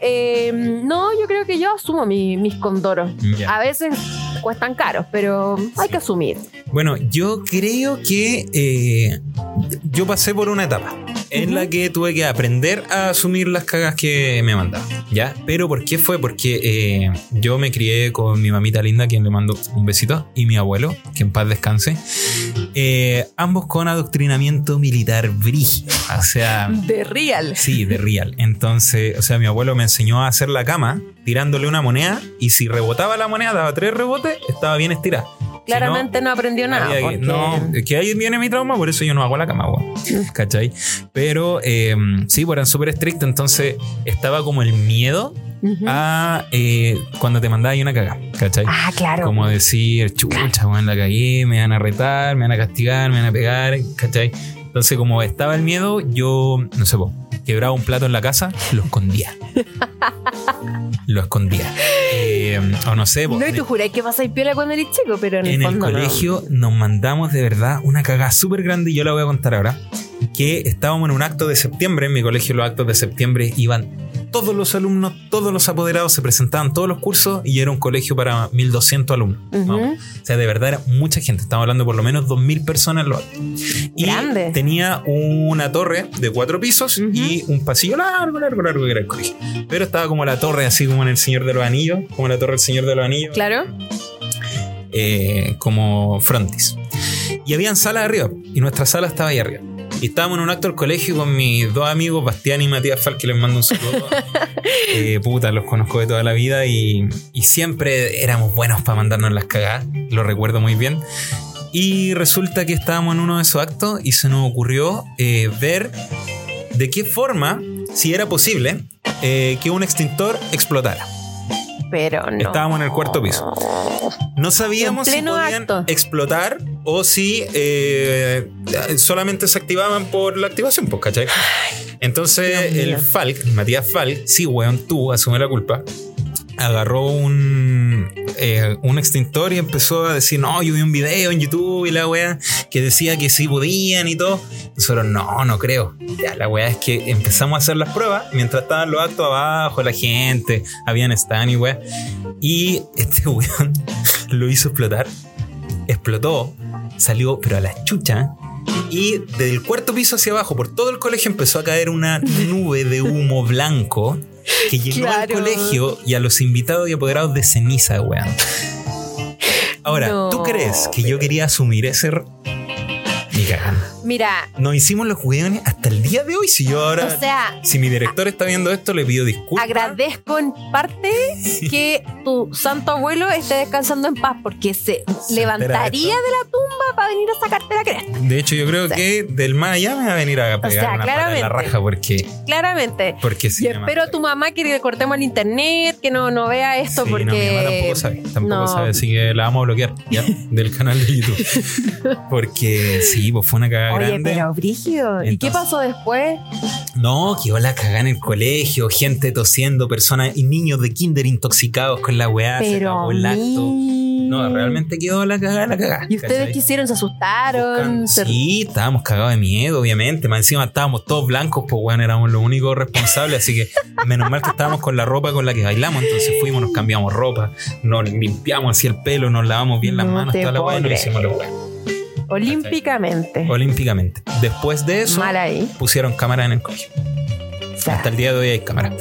no, yo creo que yo asumo mis condoros. Yeah. A veces cuestan caros, pero hay que asumir. Bueno, yo creo que yo pasé por una etapa en la que tuve que aprender a asumir las cagas que me mandaban, ¿ya? Pero ¿por qué fue? Porque yo me crié con mi mamita linda, quien le mando un besito, y mi abuelo, que en paz descanse, ambos con adoctrinamiento militar brígido, o sea... de real. Sí, de real. Entonces, o sea, mi abuelo me enseñó a hacer la cama tirándole una moneda, y si rebotaba la moneda, daba 3 rebotes, estaba bien estirada. Claramente no aprendió nada. Porque... no, es que ahí viene mi trauma, por eso yo no hago la cama, güey. ¿Cachai? Pero sí, eran súper estrictos, entonces estaba como el miedo a cuando te mandaba ahí una cagada, ¿cachai? Ah, claro. Como decir, chucha, güey, la cagué, me van a retar, me van a castigar, me van a pegar, ¿cachai? Entonces, como estaba el miedo, yo, no sé, quebraba un plato en la casa, lo escondía. O no sé. No, y tú jurás que pasáis piola cuando eres chico, pero en el fondo, colegio nos mandamos de verdad una cagada súper grande, y yo la voy a contar ahora. Que estábamos en un acto de septiembre. En mi colegio los actos de septiembre iban todos los alumnos, todos los apoderados, se presentaban todos los cursos, y era un colegio para 1200 alumnos. O sea, de verdad era mucha gente. Estamos hablando por lo menos 2000 personas en los actos. Y grande. Tenía una torre de 4 pisos y un pasillo largo que era el colegio. Pero estaba como la torre, así como en El Señor de los Anillos, como la torre del Señor de los Anillos. Claro. Como frontis. Y habían salas arriba, y nuestra sala estaba ahí arriba. Y estábamos en un acto del colegio con mis 2 amigos, Bastián y Matías Falck, que les mando un saludo. Los conozco de toda la vida, y siempre éramos buenos para mandarnos las cagadas. Lo recuerdo muy bien. Y resulta que estábamos en uno de esos actos y se nos ocurrió ver de qué forma, si era posible, que un extintor explotara. Pero no. Estábamos en el cuarto piso. No sabíamos si podían explotar o si solamente se activaban por la activación, pues, ¿cachai? Entonces el Falck, Matías Falck, sí, weón, tú asume la culpa. Agarró un extintor y empezó a decir: no, yo vi un video en YouTube y la weá que decía que sí podían y todo. Nosotros, no creo. Ya, la weá es que empezamos a hacer las pruebas mientras estaban los actos abajo, la gente, habían stand y weá. Y este weón lo hizo explotar. Explotó, salió, pero a la chucha. Y del cuarto piso hacia abajo, por todo el colegio, empezó a caer una nube de humo blanco que llegó al colegio y a los invitados y apoderados de ceniza, weón. Ahora, ¿tú crees que yo quería asumir ese ni cagando? Mira, nos hicimos los weones hasta el día de hoy. Si yo ahora, o sea, si mi director está viendo esto, le pido disculpas. Agradezco en parte que tu santo abuelo esté descansando en paz, porque se levantaría de la tumba para venir a sacarte la cresta. De hecho, yo creo que del más allá me va a venir a pegar una patada en la raja, porque claramente. Porque sí, yo espero a tu mamá que le cortemos el internet, que no vea esto, sí, porque no, mi mamá tampoco sabe, así que la vamos a bloquear ya del canal de YouTube, porque sí, pues fue una cagada. Oye, grande. Pero brígido. Entonces, ¿y qué pasó después? No, que la cagá en el colegio, gente tosiendo, personas y niños de kinder intoxicados con la weá, se acabó el acto. No, realmente quedó la cagá. ¿Y ustedes qué hicieron? ¿Se asustaron? Sí, estábamos cagados de miedo, obviamente. Más encima estábamos todos blancos, pues bueno, éramos los únicos responsables, así que menos mal que estábamos con la ropa con la que bailamos. Entonces fuimos, nos cambiamos ropa, nos limpiamos así el pelo, nos lavamos bien las manos, toda la weá, y nos hicimos la weá. Olímpicamente. Después de eso, pusieron cámara en el colegio. O sea, hasta el día de hoy hay cámara.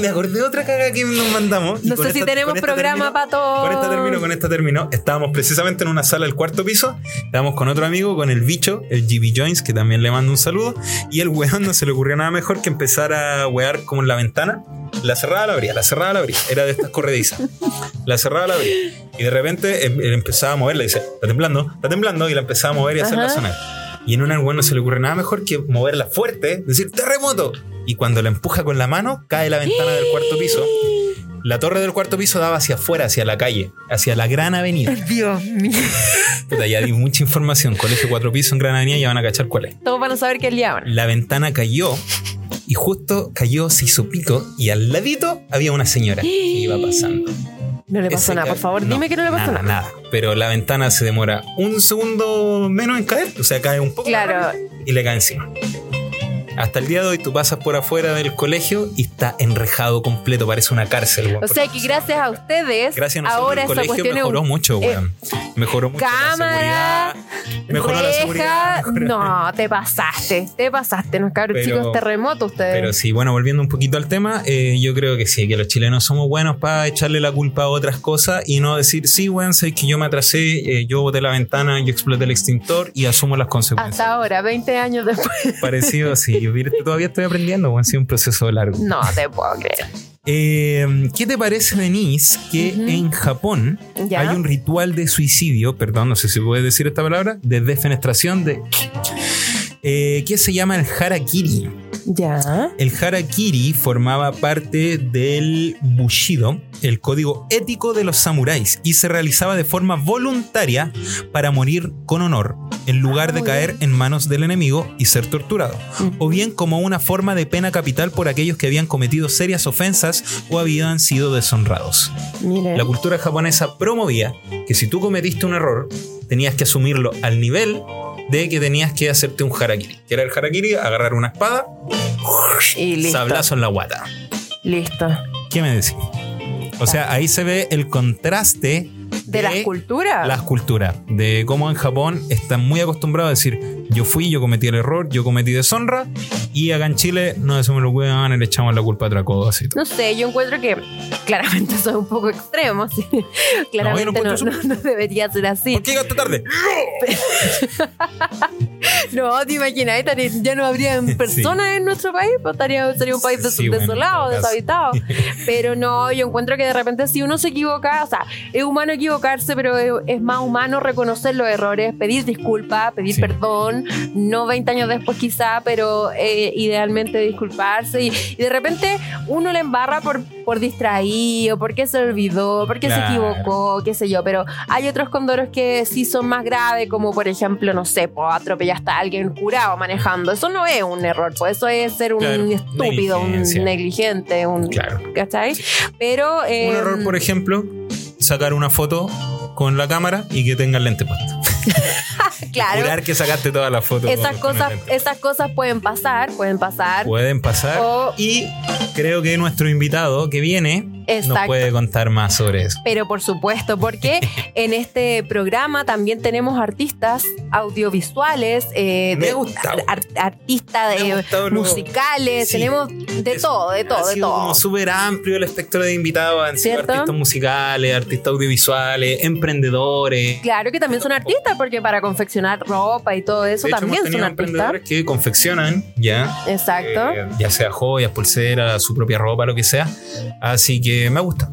Me acordé de otra cagada que nos mandamos. No sé si tenemos programa para todos. Con esta terminó. Estábamos precisamente en una sala del cuarto piso. Estábamos con otro amigo, con el bicho, el GB Jones, que también le mando un saludo. Y el weón no se le ocurrió nada mejor que empezar a wear como en la ventana. La cerrada la abría. Era de estas corredizas. La cerrada la abría. Y de repente él empezaba a moverla y dice: está temblando. Y la empezaba a mover y a hacerla sonar. Y en una, weón, no se le ocurre nada mejor que moverla fuerte, decir terremoto. Y cuando la empuja con la mano, cae la ventana del cuarto piso. La torre del cuarto piso daba hacia afuera, hacia la calle, hacia la Gran Avenida. Dios mío. Puta, ya di mucha información. Colegio 4 pisos en Gran Avenida, ya van a cachar cuál es. Todos van a saber qué día van. La ventana cayó. Y justo cayó, se hizo pico. Y al ladito había una señora que iba pasando. No le pasó nada, por favor, dime que no le pasó nada. Pero la ventana se demora un segundo menos en caer. O sea, cae un poco. Claro. Y le cae encima. Hasta el día de hoy tú pasas por afuera del colegio y está enrejado completo, parece una cárcel, weón. O sea que gracias a ustedes, gracias a nosotros, ahora el colegio mejoró mucho, weón. Mejoró mucho cámara, la seguridad. No, te pasaste, nos cabros chicos terremoto ustedes. Pero sí, bueno, volviendo un poquito al tema, yo creo que sí, que los chilenos somos buenos para echarle la culpa a otras cosas y no decir, sí, weón, sé que yo me atrasé, yo boté la ventana, yo exploté el extintor y asumo las consecuencias. Hasta ahora, 20 años después. Parecido, sí. Todavía estoy aprendiendo, ha sido un proceso largo. No te puedo creer. ¿Qué te parece, Denise, que en Japón hay un ritual de suicidio, perdón, no sé si puedes decir esta palabra, de desfenestración, que se llama el harakiri? Ya. El harakiri formaba parte del bushido, el código ético de los samuráis, y se realizaba de forma voluntaria para morir con honor, en lugar de caer en manos del enemigo y ser torturado, o bien como una forma de pena capital por aquellos que habían cometido serias ofensas o habían sido deshonrados. Mire. La cultura japonesa promovía que si tú cometiste un error, tenías que asumirlo al nivel de que tenías que hacerte un harakiri, que era el harakiri, agarrar una espada y listo. Sablazo en la guata. Listo. ¿Qué me decís? O sea, ahí se ve el contraste de las culturas, de cómo en Japón están muy acostumbrados a decir yo cometí el error, yo cometí deshonra, y acá en Chile no decimos los huevones, le echamos la culpa a otra cosa. No sé, yo encuentro que claramente son un poco extremos. Claramente no debería ser así. ¿Por qué llegaste tarde? No, te imaginas, ya no habrían personas en nuestro país, pues sería un país desolado, deshabitado. Pero no, yo encuentro que de repente si uno se equivoca, o sea, es humano equivocarse, pero es más humano reconocer los errores, pedir disculpas, pedir perdón, no 20 años después quizá, pero idealmente disculparse. Y de repente uno le embarra por distraído, porque se olvidó, porque se equivocó, qué sé yo, pero hay otros condoros que sí son más graves, como por ejemplo, no sé, pues atropellaste a alguien curado manejando. Eso no es un error, pues eso es ser un estúpido, un negligente, ¿cachai? Pero un error, por ejemplo, sacar una foto con la cámara y que tenga el lente puesto. Claro. Jurar que sacaste todas las fotos. Esas cosas pueden pasar. Pueden pasar. Y creo que nuestro invitado que viene nos puede contar más sobre eso. Pero por supuesto, porque en este programa también tenemos artistas audiovisuales, artistas musicales, tenemos de todo, de todo. Ha sido como súper amplio el espectro de invitados, han sido artistas musicales, artistas audiovisuales, emprendedores. Claro que también son artistas, porque para confeccionar ropa y todo eso, de hecho, también son artistas que confeccionan ya sea joyas, pulseras, su propia ropa, lo que sea, así que me gusta.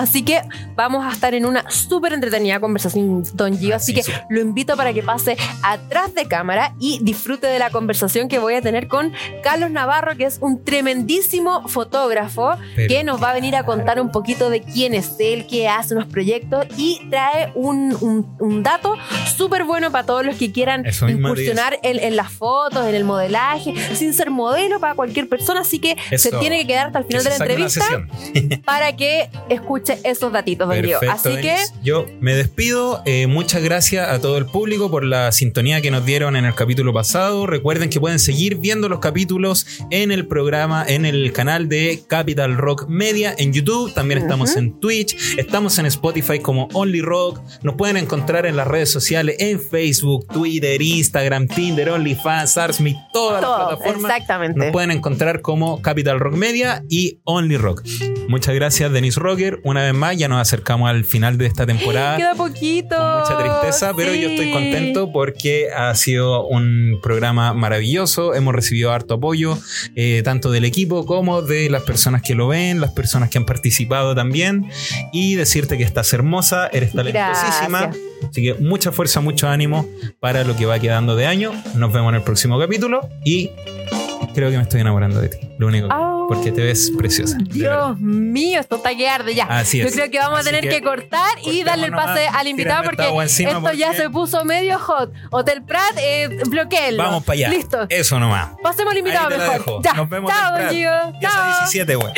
Así que vamos a estar en una súper entretenida conversación, Don Gio, así que lo invito para que pase atrás de cámara y disfrute de la conversación que voy a tener con Carlos Navarro, que es un tremendísimo fotógrafo, que nos va a venir a contar un poquito de quién es él, qué hace, unos proyectos, y trae un dato súper bueno para todos los que quieran incursionar en las fotos, en el modelaje, sin ser modelo, para cualquier persona, así que se tiene que quedar hasta el final de la entrevista para que escuche esos datitos, Don Diego. Así que yo me despido. Muchas gracias a todo el público por la sintonía que nos dieron en el capítulo pasado. Recuerden que pueden seguir viendo los capítulos en el programa, en el canal de Capital Rock Media en YouTube. También estamos en Twitch, estamos en Spotify como Only Rock. Nos pueden encontrar en las redes sociales, en Facebook, Twitter, Instagram, Tinder, OnlyFans, Arsme, todas las plataformas. Exactamente. Nos pueden encontrar como Capital Rock Media y Only Rock. Muchas gracias, Denise Rocker. Una vez más, ya nos acercamos al final de esta temporada. Queda poquito. Con mucha tristeza, pero yo estoy contento porque ha sido un programa maravilloso. Hemos recibido harto apoyo, tanto del equipo como de las personas que lo ven, las personas que han participado también. Y decirte que estás hermosa, eres talentosísima. Gracias. Así que mucha fuerza, mucho ánimo para lo que va quedando de año. Nos vemos en el próximo capítulo y creo que me estoy enamorando de ti. Lo único que porque te ves preciosa. Dios mío, esto está que arde ya. Así es. Yo creo que vamos a tener que cortar y darle el pase al invitado porque esto ya se puso medio hot. Hotel Prat, bloquéelo. Vamos para allá. Listo. Eso nomás. Pasemos al invitado mejor. Ya. Nos vemos. Chao, Don Gio. Chao. 17, güey.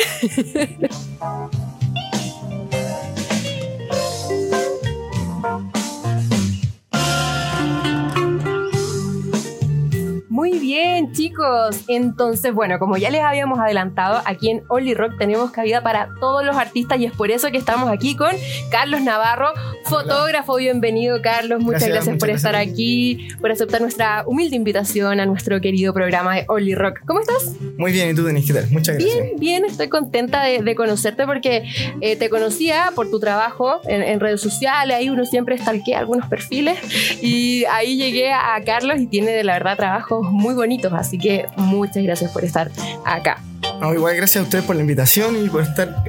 Muy bien, chicos. Entonces, bueno, como ya les habíamos adelantado, aquí en Only Rock tenemos cabida para todos los artistas y es por eso que estamos aquí con Carlos Navarro, fotógrafo. Hola. Bienvenido, Carlos. Muchas gracias por estar aquí, por aceptar nuestra humilde invitación a nuestro querido programa de Only Rock. ¿Cómo estás? Muy bien, ¿y tú, Denise? ¿Qué tal? Muchas gracias. Bien, estoy contenta de conocerte porque te conocía por tu trabajo en redes sociales. Ahí uno siempre stalkea algunos perfiles y ahí llegué a Carlos y tiene, de la verdad, trabajos muy bonitos, así que muchas gracias por estar acá. No, igual gracias a ustedes por la invitación y por estar,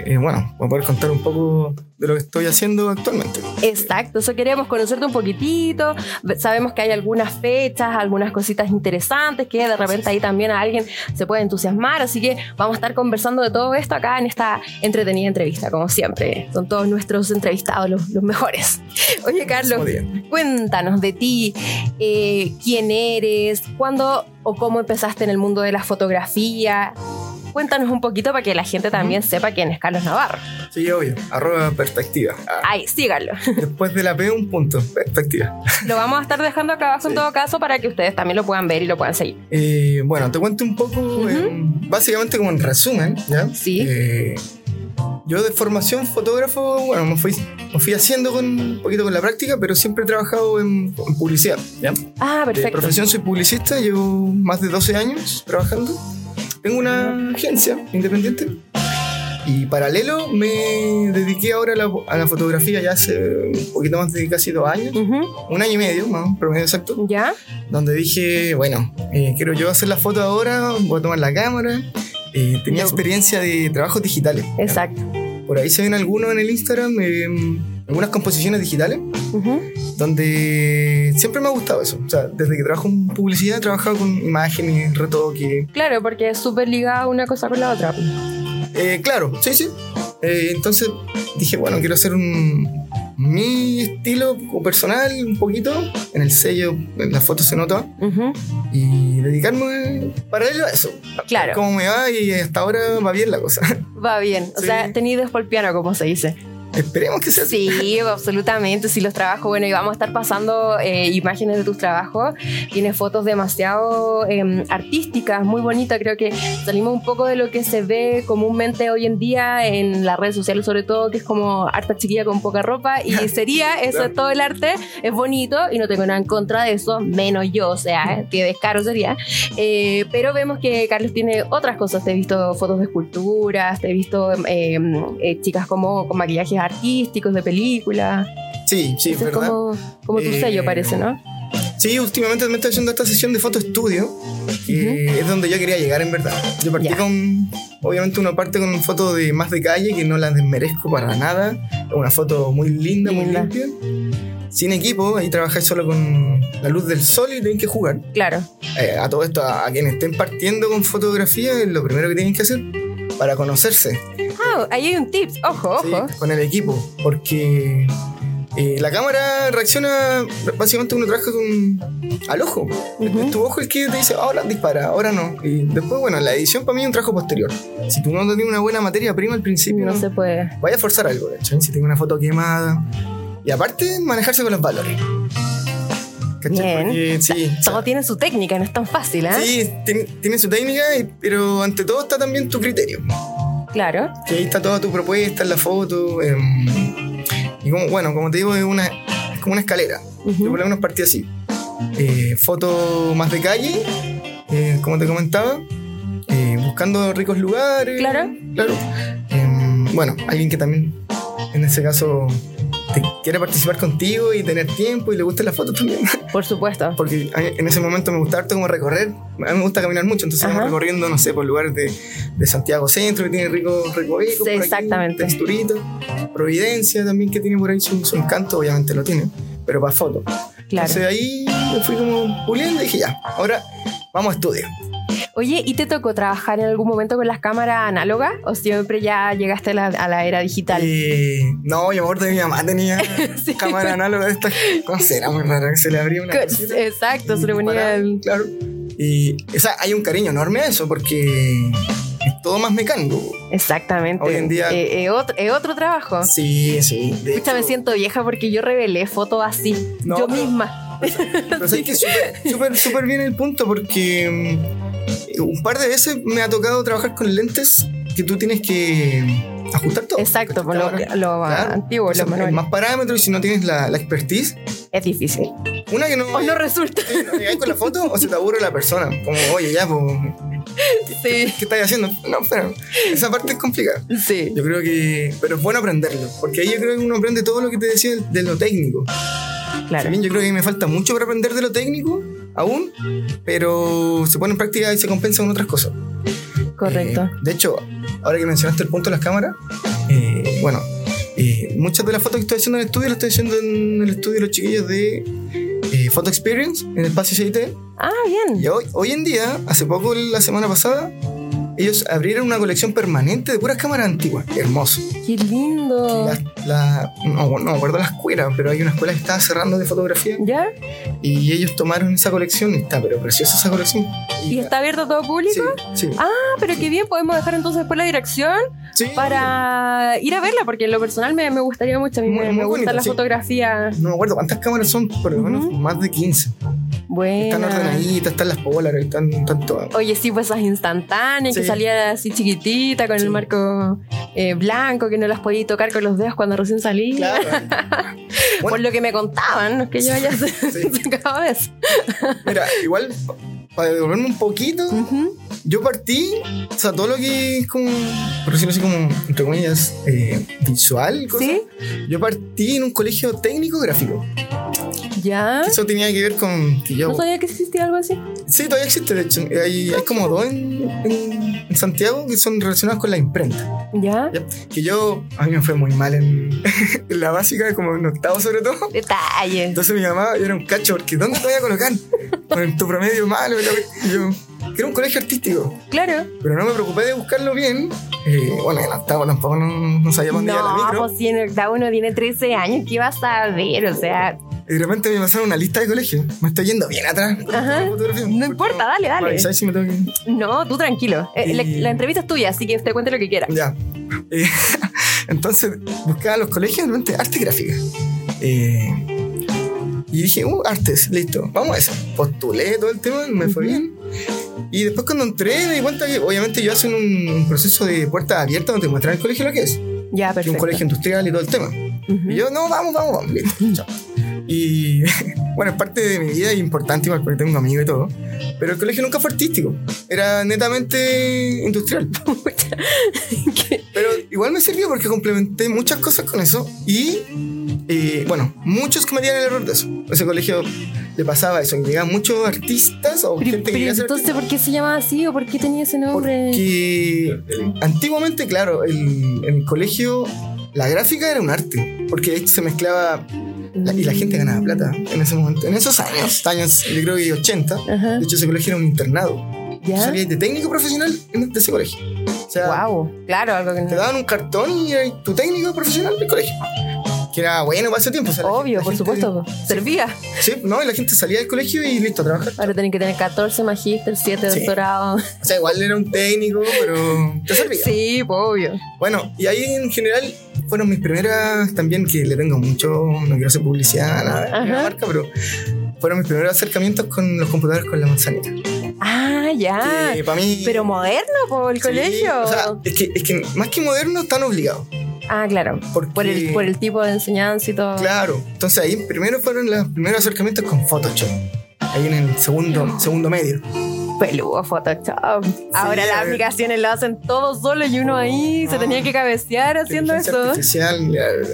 por poder contar un poco de lo que estoy haciendo actualmente. Exacto, eso queremos, conocerte un poquitito. Sabemos que hay algunas fechas, algunas cositas interesantes que de repente ahí también a alguien se puede entusiasmar, así que vamos a estar conversando de todo esto acá en esta entretenida entrevista, como siempre. Son todos nuestros entrevistados los mejores. Oye, Carlos, cuéntanos de ti, quién eres, cuándo o cómo empezaste en el mundo de la fotografía. Cuéntanos un poquito para que la gente también sepa quién es Carlos Navarro. Sí, obvio. @perspectiva. Ay, síganlo. Después de la P, un punto. Perspectiva. Lo vamos a estar dejando acá abajo en todo caso para que ustedes también lo puedan ver y lo puedan seguir. Te cuento un poco, básicamente como en resumen, ¿ya? Sí. Yo de formación fotógrafo, me fui haciendo un poquito con la práctica, pero siempre he trabajado en publicidad, ¿ya? Ah, perfecto. De profesión soy publicista, llevo más de 12 años trabajando. Tengo una agencia independiente Y paralelo me dediqué ahora a la fotografía ya hace un poquito más de casi 2 años, un año y medio más, promedio exacto. ¿Ya? Donde dije, bueno, quiero yo hacer la foto ahora, voy a tomar la cámara. Tenía experiencia de trabajos digitales. Exacto. ¿Ya? Por ahí se ven algunos en el Instagram, algunas composiciones digitales, donde siempre me ha gustado eso. O sea, desde que trabajo en publicidad he trabajado con imágenes, retoque. Claro, porque es súper ligada una cosa con la otra. Claro, sí, sí. Entonces dije, bueno, quiero hacer mi estilo personal un poquito. En el sello, en las fotos se nota. Y dedicarme para ello a eso. Claro. Como me va, y hasta ahora va bien la cosa. Va bien. O sí. sea, tenido por piano, como se dice. Esperemos que sea así. Sí, absolutamente. Si los trabajos, bueno, y vamos a estar pasando imágenes de tus trabajos. Tienes fotos demasiado artísticas, muy bonitas. Creo que salimos un poco de lo que se ve comúnmente hoy en día en las redes sociales, sobre todo, que es como harta chiquilla con poca ropa y sería eso, claro. Todo el arte es bonito y no tengo nada en contra de eso, menos yo, o sea, que descaro sería. Pero vemos que Carlos tiene otras cosas. Te he visto fotos de esculturas, te he visto chicas como con maquillaje artísticos, de películas. Sí, sí, eso verdad. Es como tu sello parece, ¿no? Sí, últimamente me estoy haciendo esta sesión de foto estudio y es donde yo quería llegar en verdad. Yo partí con, obviamente una parte con fotos de más de calle que no las desmerezco para nada. Una foto muy linda, muy limpia. Sin equipo, ahí trabajáis solo con la luz del sol y tenéis que jugar. Claro. A todo esto, a quienes estén partiendo con fotografía, lo primero que tienen que hacer para conocerse. Ahí hay un tip, ojo. Sí, con el equipo, porque la cámara reacciona, básicamente uno trabaja al ojo. Tu ojo es el que te dice, ahora dispara, ahora no. Y después, bueno, la edición para mí es un trabajo posterior. Si tú no tienes una buena materia prima al principio, no se puede. Vaya a forzar algo, de hecho, si tengo una foto quemada. Y aparte, manejarse con los valores. Bien. Porque, sí, todo tiene su técnica, no es tan fácil, ¿eh? Sí, tiene su técnica, pero ante todo está también tu criterio. Claro. Que ahí está toda tu propuesta en la foto. Y como te digo, es como una escalera. Yo por lo menos partí así. Foto más de calle, como te comentaba. Buscando ricos lugares. Claro. Alguien que también, en ese caso, te quiere participar contigo y tener tiempo y le gusten las fotos también. Por supuesto. Porque en ese momento me gusta harto como recorrer. A mí me gusta caminar mucho, entonces vamos recorriendo, no sé, por lugares de Santiago Centro, que tiene ricos recovecos. Sí, exactamente. Texturitos. Providencia también, que tiene por ahí su encanto, obviamente lo tiene, pero para fotos. Claro. Entonces ahí me fui como puliendo y dije, ya, ahora vamos a estudio. Oye, ¿y te tocó trabajar en algún momento con las cámaras análogas? ¿O siempre ya llegaste a la era digital? No, yo me acuerdo de mi mamá tenía cámara análoga de estas cosas, era muy rara, que se le abría una cosita. Exacto, se le ponía el... Claro. Y hay un cariño enorme a eso, porque es todo más mecánico. Exactamente. Hoy en día... otro trabajo. Sí. Escucha, me siento vieja porque yo revelé fotos así, no, yo misma. Pero sabes que súper bien el punto, porque... un par de veces me ha tocado trabajar con lentes que tú tienes que ajustar todo. Exacto, por lo antiguo, o sea, lo manual. Más parámetros y si no tienes la expertise. Es difícil. Una que no... O no resulta. No llegáis con la foto o se te aburre la persona. Como, oye, ya, pues... ¿Qué estás haciendo? No, pero esa parte es complicada. Sí. Yo creo que... Pero es bueno aprenderlo. Porque ahí yo creo que uno aprende todo lo que te decía de lo técnico. Claro. También yo creo que me falta mucho para aprender de lo técnico aún, pero se pone en práctica y se compensa con otras cosas. Correcto. De hecho, ahora que mencionaste el punto de las cámaras, muchas de las fotos que estoy haciendo en el estudio las estoy haciendo en el estudio de los chiquillos de Photo Experience, en el Espacio CIT. Ah, bien. Y hoy en día, hace poco, la semana pasada, ellos abrieron una colección permanente de puras cámaras antiguas. Hermoso. ¡Qué lindo! No me acuerdo la escuela, pero hay una escuela que estaba cerrando de fotografía. ¿Ya? Y ellos tomaron esa colección. Está pero preciosa esa colección. ¿Y está abierto a todo público? Sí. Ah, pero qué bien. Podemos dejar entonces por la dirección para ir a verla, porque en lo personal me gustaría mucho. A mí me gustan las fotografías. No me acuerdo cuántas cámaras son, pero más de 15. Bueno. Están ordenaditas, están las Polaroid, están todas. Oye, sí, pues esas instantáneas que salía así chiquitita con el marco blanco, que no las podía tocar con los dedos cuando recién salí. Claro. Por lo que me contaban, no es que yo haya sacado eso. Mira, igual para devolverme un poquito, yo partí, o sea, todo lo que es como, por decirlo así como, entre comillas, visual, cosas. ¿Sí? Yo partí en un colegio técnico gráfico. ¿Ya? Eso tenía que ver con que yo... ¿No sabía que existía algo así? Sí, todavía existe, de hecho. Hay como dos en Santiago que son relacionados con la imprenta. ¿Ya? ¿Ya? Que yo... A mí me fue muy mal en la básica, como en octavo sobre todo. Detalles. Entonces mi mamá era un cacho, porque ¿dónde te voy a colocar? Con tu promedio malo. Y yo... Que era un colegio artístico. Claro. Pero no me preocupé de buscarlo bien. Bueno, en octavo tampoco no sabía dónde iba la micro. No, pues si en octavo uno tiene 13 años, ¿qué vas a ver? O sea... Y de repente me pasaron una lista de colegios. Me estoy yendo bien atrás. Ajá. No importa, dale. Vale, ¿sabes si me tengo que...? No, tú tranquilo. Y... La entrevista es tuya, así que te cuente lo que quieras. Ya. Entonces, buscaba los colegios, de repente, arte gráfica. Y dije, artes, listo, vamos a eso. Postulé todo el tema, me fue bien. Y después cuando entré, me di cuenta que obviamente yo hacen un proceso de puertas abiertas donde te muestran el colegio lo que es. Ya, perfecto. Que un colegio industrial y todo el tema. Y yo, no, vamos, listo, chao. Y bueno, es parte de mi vida y importante igual porque tengo amigos y todo. Pero el colegio nunca fue artístico. Era netamente industrial. Pero igual me sirvió porque complementé muchas cosas con eso. Y bueno, muchos cometían el error de eso. Ese colegio le pasaba eso. Llegaban muchos artistas o gente que quería ser artista. Entonces, ¿por qué se llamaba así o por qué tenía ese nombre? Porque antiguamente, claro, el colegio, la gráfica era un arte. Porque se mezclaba... Y la gente ganaba plata en ese momento. En esos años, yo creo que 80. Ajá. De hecho, ese colegio era un internado. ¿Ya? Tú salías de técnico profesional de ese colegio. O sea, wow, claro, algo que no. Te daban un cartón y era tu técnico profesional del colegio. Que era bueno para ese tiempo. O sea, obvio, la gente, por supuesto. Servía. Sí, no, y la gente salía del colegio y listo, a trabajar. Ahora tienen que tener 14 magíster, 7 sí. Doctorados. O sea, igual era un técnico, pero te servía. Sí, pues, obvio. Bueno, y ahí en general fueron mis primeras también, que le tengo mucho, no quiero hacer publicidad, nada, la marca, pero fueron mis primeros acercamientos con los computadores con la manzanita. Ah, ya. Para mí. Pero moderno, por el colegio. O sea, es que más que moderno están obligados. Ah, claro. Porque, por el tipo de enseñanza y todo. Claro. Entonces ahí primero fueron los primeros acercamientos con Photoshop. Ahí en el segundo medio. Peludo Photoshop. Sí, ahora las aplicaciones lo hacen todo solo y uno ahí se tenía que cabecear haciendo eso. Artificial,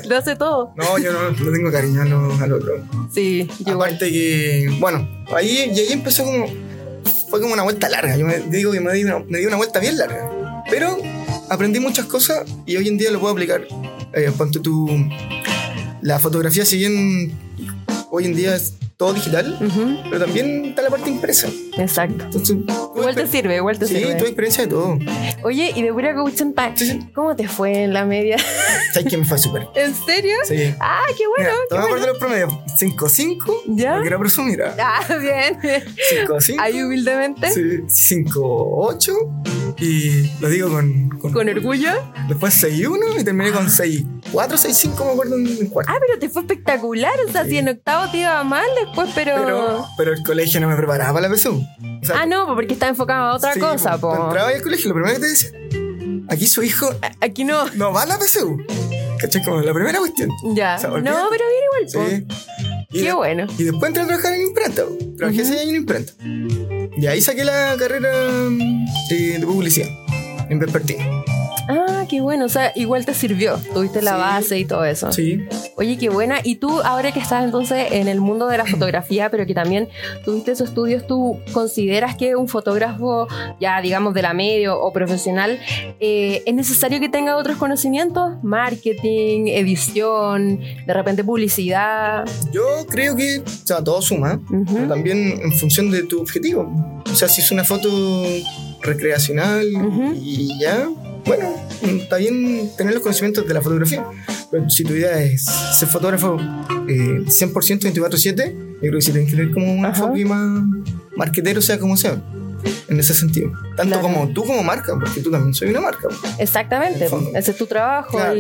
lo hace todo. No, yo no tengo cariño al otro. Sí, yo aparte igual. Que, bueno, ahí empezó como, fue como una vuelta larga. Yo digo que me di una vuelta bien larga. Pero aprendí muchas cosas y hoy en día lo puedo aplicar. Cuanto la fotografía, si bien hoy en día es todo digital, pero también está la parte impresa. Exacto. Entonces, igual te sirve. Sí, tuve experiencia de todo. Oye, y de pura coaching pack, ¿cómo te fue en la media? ¿Sabes que me fue súper? ¿En serio? Sí. Ah, qué bueno. Mira, te voy a acordar los promedios. 5-5. ¿Ya? Lo quiero presumir. Ah, bien. 5-5. Ahí humildemente. Sí. 5-8. Y lo digo con orgullo. Después 6-1 y terminé con 6-4, 6-5, me acuerdo en cuarto. Ah, pero te fue espectacular. O sea, si en octavo te iba mal después, pero el colegio no me preparaba para la PSU. O sea, no, porque estaba enfocado a otra cosa. Cuando entraba al colegio, lo primero que te decía, aquí su hijo... Aquí no. No va a la PSU. ¿Cachai? Como la primera cuestión. Ya. O sea, no, pero viene igual. Sí. Qué bueno. Y después entré a trabajar en imprenta. Trabajé 6 años en imprenta. Y ahí saqué la carrera de publicidad en vespertino. Ah, qué bueno, o sea, igual te sirvió. Tuviste la base y todo eso. Sí. Oye, qué buena. Y tú, ahora que estás entonces en el mundo de la fotografía, pero que también tuviste esos estudios, ¿tú consideras que un fotógrafo ya, digamos, de la media o profesional es necesario que tenga otros conocimientos? Marketing, edición, de repente publicidad. Yo creo que, o sea, todo suma, pero también en función de tu objetivo. O sea, si es una foto recreacional y ya... Bueno, está bien tener los conocimientos de la fotografía, pero si tu idea es ser fotógrafo 100% 24/7, yo creo que si tienes que tener como un enfoque más marquetero, sea como sea, en ese sentido. Tanto como tú como marca, porque tú también soy una marca. Exactamente, ese es tu trabajo. Claro.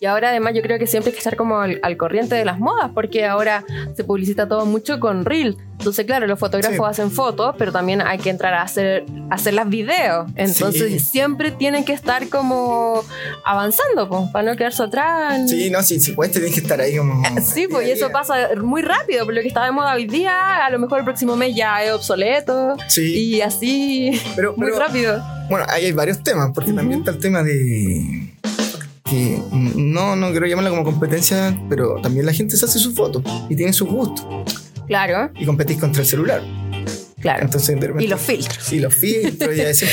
Y ahora además yo creo que siempre hay que estar como al corriente de las modas, porque ahora se publicita todo mucho con Reel. Entonces, claro, los fotógrafos hacen fotos, pero también hay que entrar a hacer las videos. Entonces, siempre tienen que estar como avanzando, pues, para no quedarse atrás. Sí, no, si puedes, tienes que estar ahí como... Sí, pues, y eso pasa muy rápido, por lo que está de moda hoy día, a lo mejor el próximo mes ya es obsoleto. Sí. Y así, muy rápido. Bueno, ahí hay varios temas, porque también está el tema de... que no quiero llamarla como competencia, pero también la gente se hace sus fotos y tiene sus gustos. Claro. Y competís contra el celular. Claro. Entonces, de repente, y los filtros. Y los filtros, y así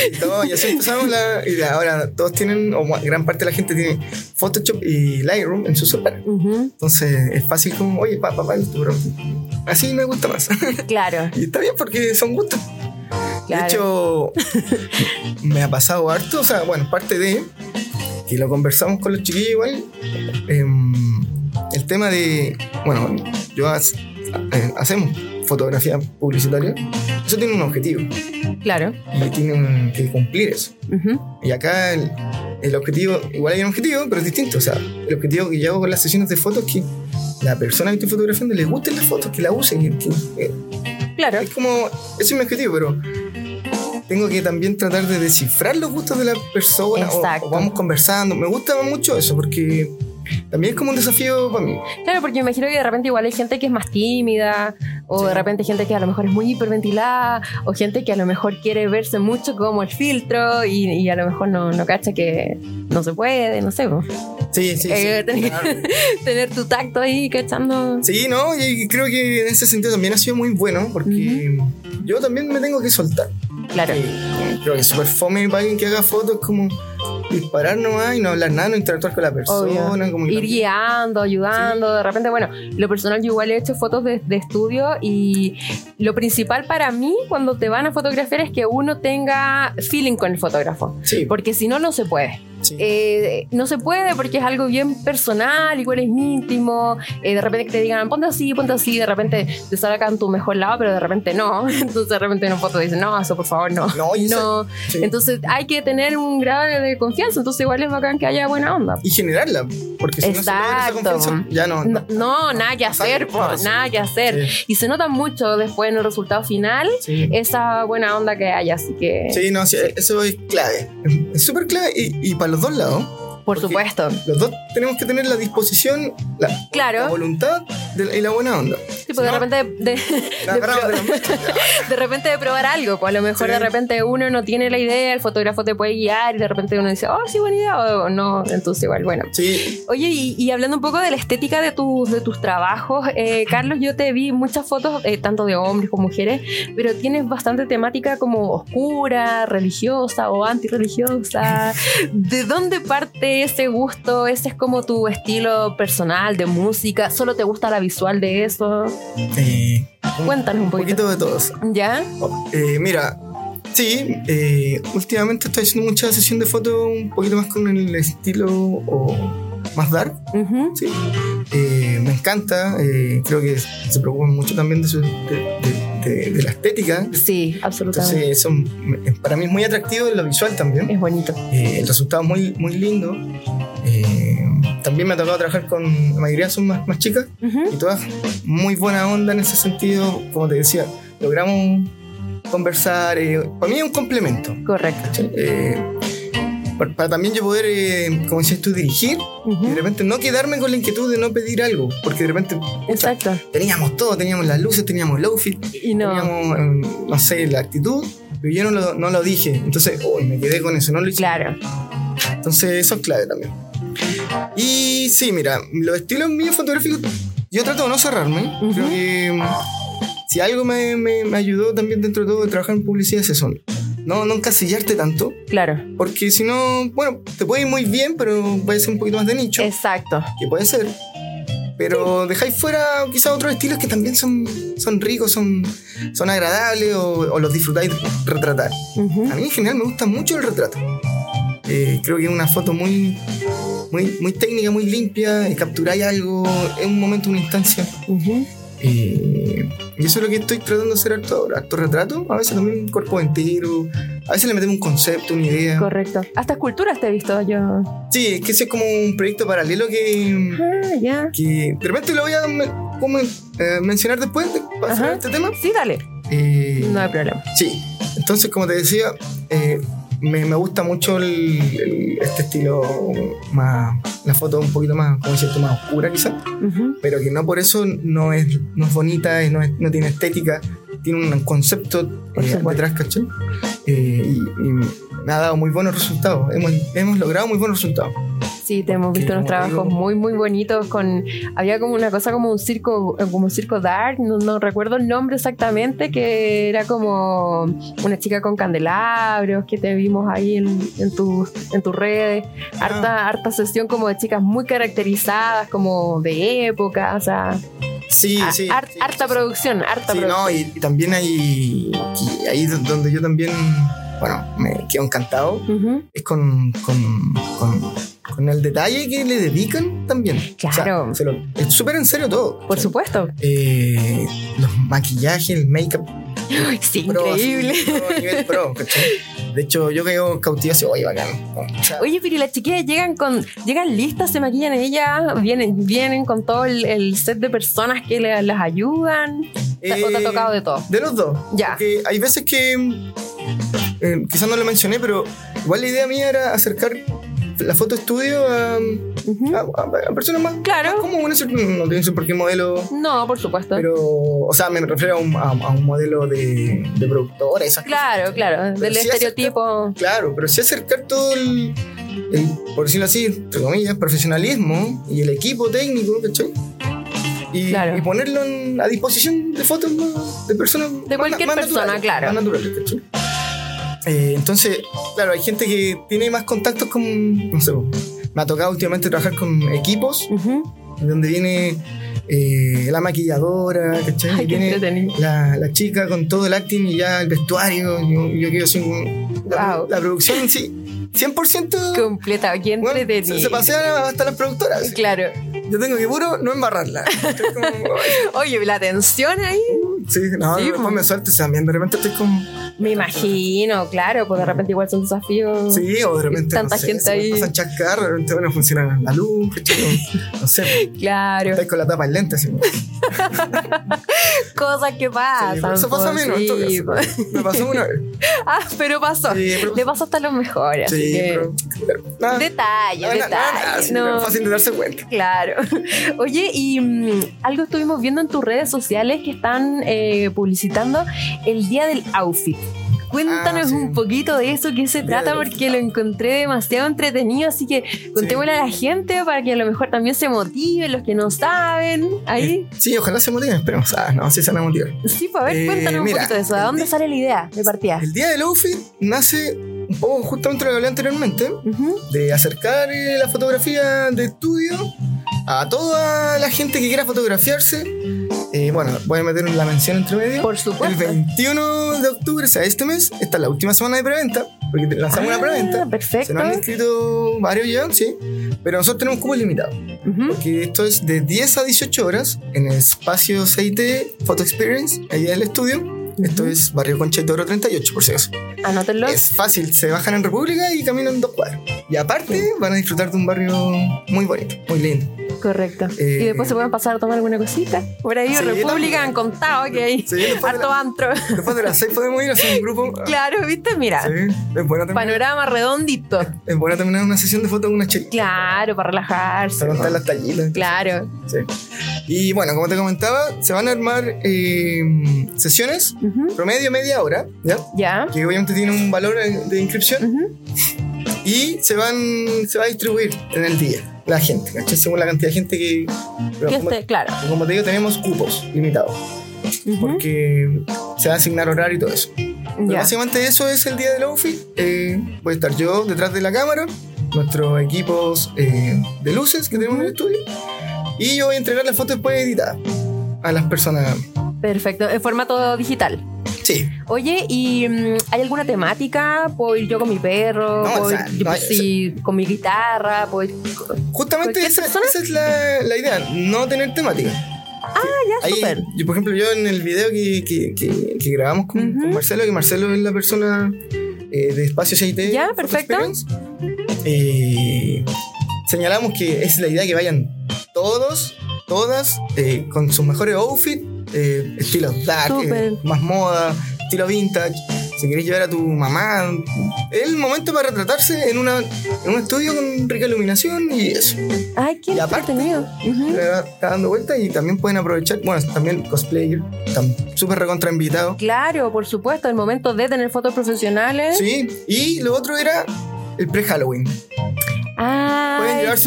empezamos. Y ahora todos tienen, o gran parte de la gente tiene Photoshop y Lightroom en su celular. Entonces es fácil como, oye, papá, así me gusta más. Claro. Y está bien porque son gustos. Claro. De hecho, me ha pasado harto, o sea, bueno, parte de... Y lo conversamos con los chiquillos igual. El tema de... Bueno, yo hacemos fotografía publicitaria. Eso tiene un objetivo. Claro. Y tienen que cumplir eso. Y acá el objetivo... Igual hay un objetivo, pero es distinto. O sea, el objetivo que yo hago con las sesiones de fotos es que la persona que estoy fotografiando le gusten las fotos, que la usen. Claro. Es como... Ese es mi objetivo, pero... Tengo que también tratar de descifrar los gustos de la persona. Exacto. O vamos conversando. Me gusta mucho eso porque también es como un desafío para mí. Claro, porque me imagino que de repente igual hay gente que es más tímida o de repente gente que a lo mejor es muy hiperventilada o gente que a lo mejor quiere verse mucho como el filtro y a lo mejor no cacha que no se puede, no sé. Sí. Tener tu tacto ahí cachando. Sí, no, y creo que en ese sentido también ha sido muy bueno porque yo también me tengo que soltar. Claro. Creo que es súper fome para alguien que haga fotos, como disparar nomás y no hablar nada, no interactuar con la persona, como ir guiando, ayudando. Sí. De repente, bueno, lo personal, yo igual he hecho fotos de estudio y lo principal para mí cuando te van a fotografiar es que uno tenga feeling con el fotógrafo. Sí. Porque si no, no se puede. Sí. No se puede porque es algo bien personal, igual es íntimo. De repente que te digan ponte así, de repente te sacan tu mejor lado, pero de repente no. Entonces de repente en una foto dicen, no, eso por favor no. Sí. Entonces hay que tener un grado de confianza, entonces igual es bacán que haya buena onda y generarla, porque si no se logra esa confianza, ya no nada que hacer, sí. Y se nota mucho después en el resultado final, esa buena onda que haya, así que eso es clave, es súper clave y para los dos lados. Por supuesto. Los dos tenemos que tener la disposición, la voluntad y la buena onda. Sí, porque de repente de probar algo, pues a lo mejor de repente uno no tiene la idea, el fotógrafo te puede guiar y de repente uno dice, oh, sí, buena idea, o no, entonces igual, bueno. Sí. Oye, y hablando un poco de la estética de tus trabajos, Carlos, yo te vi muchas fotos, tanto de hombres como mujeres, pero tienes bastante temática como oscura, religiosa o antirreligiosa. ¿De dónde parte ese gusto? ¿Ese es como tu estilo personal de música? ¿Solo te gusta la visual de eso? Cuéntanos un poquito de todos. ¿Ya? Mira, últimamente estoy haciendo mucha sesión de fotos un poquito más con el estilo más dark. Sí. Me encanta. Creo que se preocupan mucho también de la estética. Sí, absolutamente. Entonces, eso para mí es muy atractivo en lo visual también. Es bonito. El resultado es muy, muy lindo. También me ha tocado trabajar con... La mayoría son más chicas. Y todas muy buena onda en ese sentido. Como te decía, logramos conversar. Para mí es un complemento. Correcto. ¿Sí? Para también yo poder, como decías tú, dirigir y de repente no quedarme con la inquietud de no pedir algo, porque de repente teníamos todo, teníamos las luces, teníamos el outfit, teníamos, no sé, la actitud, pero yo no lo dije, entonces me quedé con eso, no lo hice. Claro. Entonces eso es clave también. Y sí, mira, los estilos míos fotográficos, yo trato de no cerrarme, creo que si algo me ayudó también dentro de todo de trabajar en publicidad es eso. No encasillarte tanto. Claro. Porque si no, bueno, te puede ir muy bien, pero puede ser un poquito más de nicho. Exacto. Que puede ser. Pero dejáis fuera quizás otros estilos que también son ricos, son agradables o los disfrutáis retratar. A mí en general me gusta mucho el retrato. Creo que es una foto muy, muy, muy técnica, muy limpia. Capturáis algo en un momento, una instancia. Y eso es lo que estoy tratando de hacer harto retrato, a veces también cuerpo entero, a veces le metemos un concepto, una idea. Correcto. Hasta esculturas te he visto yo. Sí, es que ese es como un proyecto paralelo que de repente lo voy a mencionar después de pasar a este tema? Sí, dale. No hay problema. Sí, entonces como te decía, me gusta mucho este estilo más, la foto un poquito más, como decía, más oscura quizás, pero que no por eso no es bonita, no tiene estética, tiene un concepto atrás, ¿cachai? Y me ha dado muy buenos resultados, hemos logrado muy buenos resultados. Sí, te hemos visto unos trabajos muy muy bonitos con, había como una cosa como un circo dark, no recuerdo el nombre exactamente, que era como una chica con candelabros, que te vimos ahí en tus redes, harta sesión como de chicas muy caracterizadas, como de época, o sea... Sí, harta producción. No, y también hay, y ahí donde yo también, bueno, me quedo encantado, es con el detalle que le dedican también. Claro. O sea, es súper en serio todo. Por supuesto. Los maquillajes, el make-up. Sí, increíble. Nivel pro, ¿cachai? De hecho, yo quedo cautivo así, oye, bacán. O sea, oye, pero las chiquillas llegan listas, se maquillan ellas, vienen con todo el set de personas que las ayudan. ¿O te ha tocado de todo? De los dos. Ya. Porque hay veces que, quizás no lo mencioné, pero igual la idea mía era acercar la foto estudio a personas más, claro, más comunes. No tienen por qué modelo. No, por supuesto. Pero, o sea, me refiero a un modelo de productora, esas cosas. Claro, del estereotipo. Claro, pero sí acercar todo el, por decirlo así, entre comillas, profesionalismo y el equipo técnico, ¿cachai? Y ponerlo a disposición de fotos de personas. De cualquier persona, claro. Más naturales, ¿cachai? Entonces, claro, hay gente que tiene más contactos con, no sé, me ha tocado últimamente trabajar con equipos donde viene la maquilladora, ¿cachai? Ay, viene la chica con todo el acting y ya el vestuario. Yo quiero ser la producción en sí, 100% completa, oye, entretenido. Bueno, se pasean hasta las productoras. Claro. Yo tengo que puro no embarrarla. Como, oye, la tensión ahí. Sí, no, sí, después me suelto también. De repente estoy como... Me imagino, claro, porque de repente igual son desafíos. Sí, o de repente tanta gente ahí. Se pasan chascar, de repente bueno, funciona la luz, no sé. Claro. Estás con la tapa en lente, así. Cosas que pasan. Sí, pero eso pasa menos, en todo caso. Me pasó una vez. Ah, pero pasó. Sí, pero le pasó hasta los mejores. Sí, así que... pero nada. Detalles. No, es fácil de darse cuenta. Claro. Oye, y algo estuvimos viendo en tus redes sociales que están publicitando el día del outfit. Cuéntanos un poquito de eso, qué se trata, porque lo encontré demasiado entretenido, así que contémosle a la gente para que a lo mejor también se motiven los que no saben. Ahí. Sí, ojalá se motiven, esperemos. No, sí se van a motivar. Sí, pues a ver, cuéntanos un poquito de eso. ¿De dónde sale la idea de partida? El día del outfit nace un poco justamente lo que hablé anteriormente, de acercar la fotografía de estudio a toda la gente que quiera fotografiarse. Bueno, voy a meter la mención entre medio. Por supuesto. El 21 de octubre, o sea, este mes, esta es la última semana de preventa, porque lanzamos una preventa. Perfecto. Se nos han inscrito varios ya, sí, pero nosotros tenemos cupos limitados, porque esto es de 10 a 18 horas en el Espacio CIT, Photo Experience, ahí es el estudio. Esto es barrio Concha y Toro 38, por si acaso. Anótenlo. Es fácil, se bajan en República y caminan 2 cuadras. Y aparte van a disfrutar de un barrio muy bonito, muy lindo. Correcto. Y después se pueden pasar a tomar alguna cosita. Por ahí en República han contado que hay harto antro. Después de las 6 podemos ir a hacer un grupo. Claro, ¿viste? Mira. Sí, panorama redondito. Es bueno terminar una sesión de fotos con una chica. Claro, para relajarse. Para contar las tallitas. Claro. Sí. Y bueno, como te comentaba, se van a armar sesiones promedio media hora, ¿ya? Ya. Que obviamente tiene un valor de inscripción. Y se va a distribuir en el día la gente, ¿cachai? Según la cantidad de gente que esté, claro. Como te digo, tenemos cupos limitados. Porque se va a asignar horario y todo eso. Pero básicamente eso es el día del outfit. Voy a estar yo detrás de la cámara, nuestros equipos de luces que tenemos en el estudio. Y yo voy a entregar las fotos después editadas a las personas. Perfecto, en formato digital. Sí. Oye, ¿y hay alguna temática? ¿Puedo ir yo con mi perro? No, ¿Con mi guitarra? Justamente esa es la idea, no tener temática. Ah, ya, súper. Por ejemplo, yo en el video que grabamos con Marcelo, que Marcelo es la persona de Espacio CIT. Ya, perfecto. Señalamos que es la idea que vayan todos todas con sus mejores outfits, estilos dark, más moda, estilo vintage. Si querés llevar a tu mamá, es el momento para retratarse en un estudio con rica iluminación y eso. Ay, qué entretenido. Uh-huh. Está dando vueltas y también pueden aprovechar, bueno, también cosplayer, súper recontra invitado. Claro, por supuesto, el momento de tener fotos profesionales. Sí, y lo otro era el pre-Halloween. Ah, pueden llevar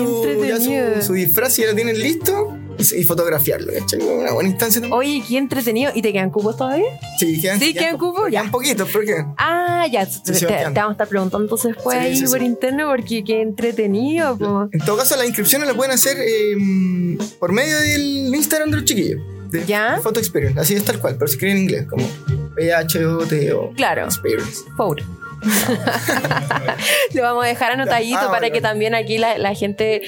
su disfraz si ya lo tienen listo. Y fotografiarlo, ¿cachai? Una buena instancia también. Oye, qué entretenido. ¿Y te quedan cupos todavía? Sí, quedan cupos. Ya. Quedan poquitos, ¿por qué? Ah, ya. Te vamos a estar preguntando entonces después ahí por interno, porque qué entretenido. Po. En todo caso, las inscripciones las pueden hacer por medio del Instagram de los chiquillos. ¿Ya? Photo Experience, así es tal cual, pero se escribe en inglés, como PHOTO. Claro. Experience. Photo. Lo vamos a dejar anotadito para que también aquí la gente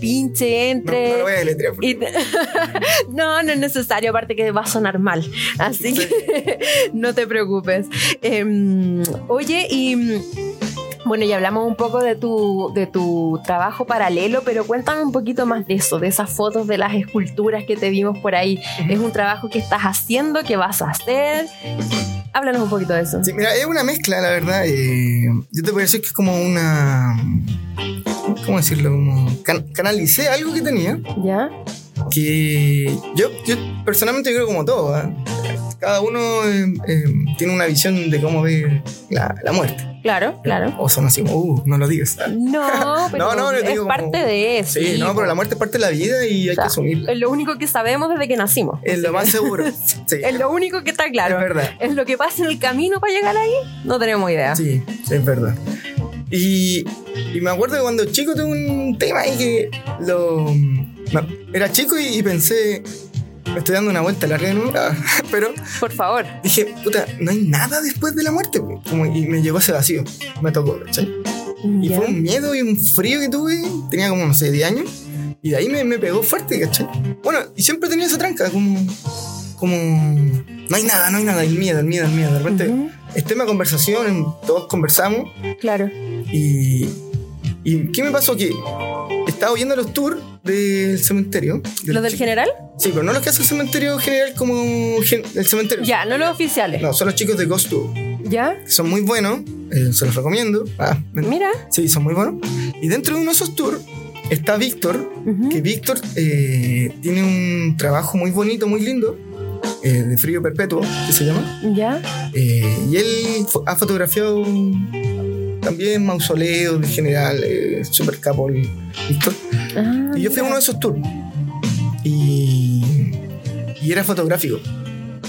pinche, entre. No lo voy a deletrear. No es necesario, aparte que va a sonar mal. Así que no te preocupes. Oye, y bueno, ya hablamos un poco de tu trabajo paralelo, pero cuéntame un poquito más de eso, de esas fotos, de las esculturas que te vimos por ahí. Uh-huh. ¿Es un trabajo que estás haciendo, que vas a hacer? Háblanos un poquito de eso. Sí, mira, es una mezcla, la verdad. Yo te voy a decir que es como una... ¿Cómo decirlo? Como canalicé algo que tenía. ¿Ya? Que yo personalmente creo como todo, ¿eh? Cada uno tiene una visión de cómo ver la muerte. Claro, claro. O son así como, no lo digas. No, pero no, es digo, parte como, de eso. Sí, no, pero la muerte es parte de la vida y hay que asumirla. Es lo único que sabemos desde que nacimos. Es lo más seguro. Sí. Es lo único que está claro. Es verdad. Es lo que pasa en el camino para llegar ahí, no tenemos idea. Sí, es verdad. Y me acuerdo que cuando chico tuve un tema ahí que era chico y pensé... Me estoy dando una vuelta larga de nuevo, pero... Por favor. Dije, puta, no hay nada después de la muerte, güey. Y me llegó ese vacío, me tocó, ¿cachai? Y fue un miedo y un frío que tuve, tenía como, no sé, 10 años, y de ahí me pegó fuerte, ¿cachai? Bueno, y siempre tenía esa tranca, como... No hay nada, el miedo. De repente, es tema de conversación, todos conversamos. Claro. ¿Y qué me pasó? Que estaba oyendo los tours del cementerio. ¿Los del general? Sí, pero no los que hace el cementerio general como el cementerio. Ya, no los oficiales. No, son los chicos de Ghost Tour. Ya. Son muy buenos, se los recomiendo. Mira. Sí, son muy buenos. Y dentro de uno de esos tours está Víctor, que Víctor tiene un trabajo muy bonito, muy lindo, de Frío Perpetuo, que se llama. Ya. Y él ha fotografiado... También mausoleos en general, super capo, ¿listo? Y yo fui a uno de esos tours. Y era fotográfico,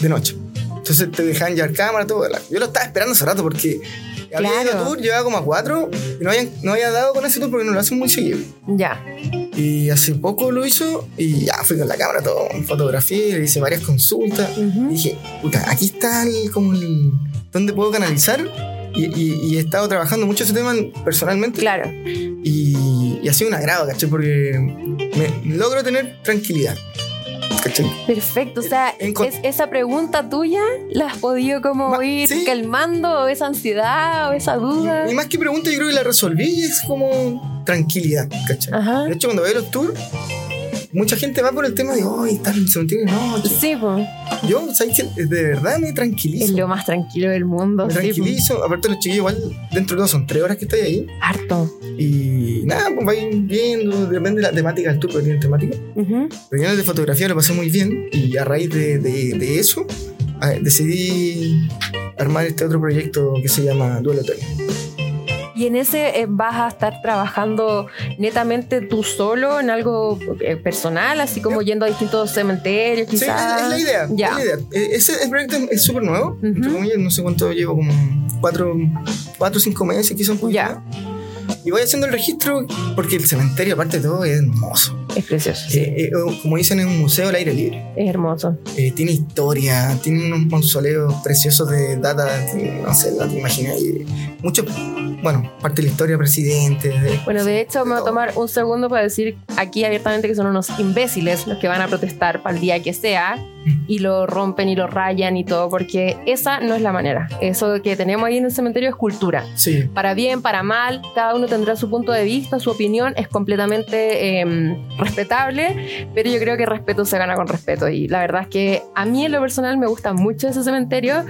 de noche. Entonces te dejaban llevar cámara, todo. Yo lo estaba esperando hace rato porque había ido a tour, llevaba como a 4 y no había dado con ese tour porque no lo hacen muy seguido. Ya. Y hace poco lo hizo y ya fui con la cámara, todo. Fotografié, le hice varias consultas. Y dije, puta, aquí está ¿dónde puedo canalizar? Y he estado trabajando mucho ese tema personalmente. Claro. Y ha sido un agrado, ¿cachai? Porque me logro tener tranquilidad. ¿Cachai? Perfecto. O sea, esa pregunta tuya la has podido como ir calmando, esa ansiedad o esa duda. Y más que pregunta, yo creo que la resolví y es como tranquilidad, ¿cachai? Ajá. De hecho, cuando veo los tours, mucha gente va por el tema de, está en el cementerio. No, sí, pues. Yo, ¿sabes qué? De verdad me tranquilizo. Es lo más tranquilo del mundo. Me tranquilizo. Aparte, los chiquillos, igual, dentro de todo, son 3 horas que estoy ahí. Harto. Y nada, pues vais viendo, depende de la temática del tour, porque tienen temática. Reuniones de fotografía lo pasé muy bien. Y a raíz de eso, decidí armar este otro proyecto que se llama Duelo. ¿Y en ese vas a estar trabajando netamente tú solo en algo personal, así como yendo a distintos cementerios, quizás? Sí, es la idea. Yeah. Es la idea. Ese proyecto es súper nuevo. Entre comillas, no sé cuánto llevo, como 4 o 5 meses, quizás un poquito. Yeah. Y voy haciendo el registro porque el cementerio, aparte de todo, es hermoso. Es precioso. Como dicen, es un museo al aire libre. Es hermoso. Tiene historia, tiene unos mausoleos preciosos de data, no sé, no te imaginas. Muchos... Bueno, parte de la historia, presidente. Bueno, de hecho, me voy a tomar un segundo para decir aquí abiertamente que son unos imbéciles los que van a protestar para el día que sea y lo rompen y lo rayan y todo, porque esa no es la manera. Eso que tenemos ahí en el cementerio es cultura. Sí. Para bien, para mal, cada uno tendrá su punto de vista, su opinión, es completamente respetable, pero yo creo que respeto se gana con respeto, y la verdad es que a mí en lo personal me gusta mucho ese cementerio.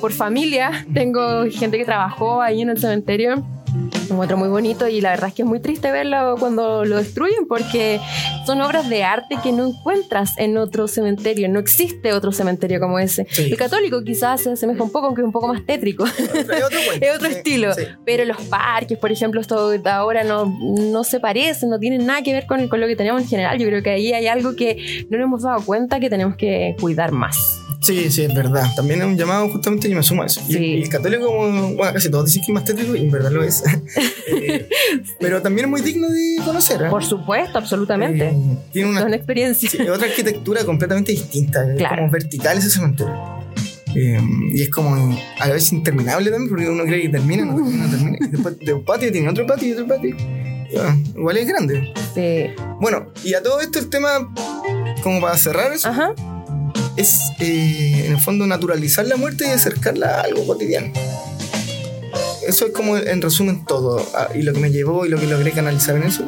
Por familia tengo gente que trabajó ahí en el cementerio. Un otro muy bonito, y la verdad es que es muy triste verlo cuando lo destruyen, porque son obras de arte que no encuentras en otro cementerio, no existe otro cementerio como ese. Sí. El católico quizás se asemeja un poco, aunque es un poco más tétrico, es otro estilo, sí. Pero los parques, por ejemplo, esto ahora no se parecen, no tienen nada que ver con lo que teníamos en general. Yo creo que ahí hay algo que no nos hemos dado cuenta que tenemos que cuidar más. Sí, sí, es verdad. También es un llamado, justamente yo me sumo a eso. Sí. Y el católico, bueno, casi todos dicen que es más tétrico, y en verdad lo es. Sí. Pero también es muy digno de conocer, ¿eh? Por supuesto, absolutamente. Tiene una experiencia. Sí, otra arquitectura completamente distinta. Claro. Es como vertical ese cementerio. Y es como a veces interminable también, porque uno cree que termina, no termina. Y después de un patio tiene otro patio y otro patio. Y bueno, igual es grande. Sí. Bueno, y a todo esto el tema, como para cerrar eso. Ajá. Es en el fondo naturalizar la muerte y acercarla a algo cotidiano. Eso es como en resumen todo, y lo que me llevó y lo que logré canalizar en eso,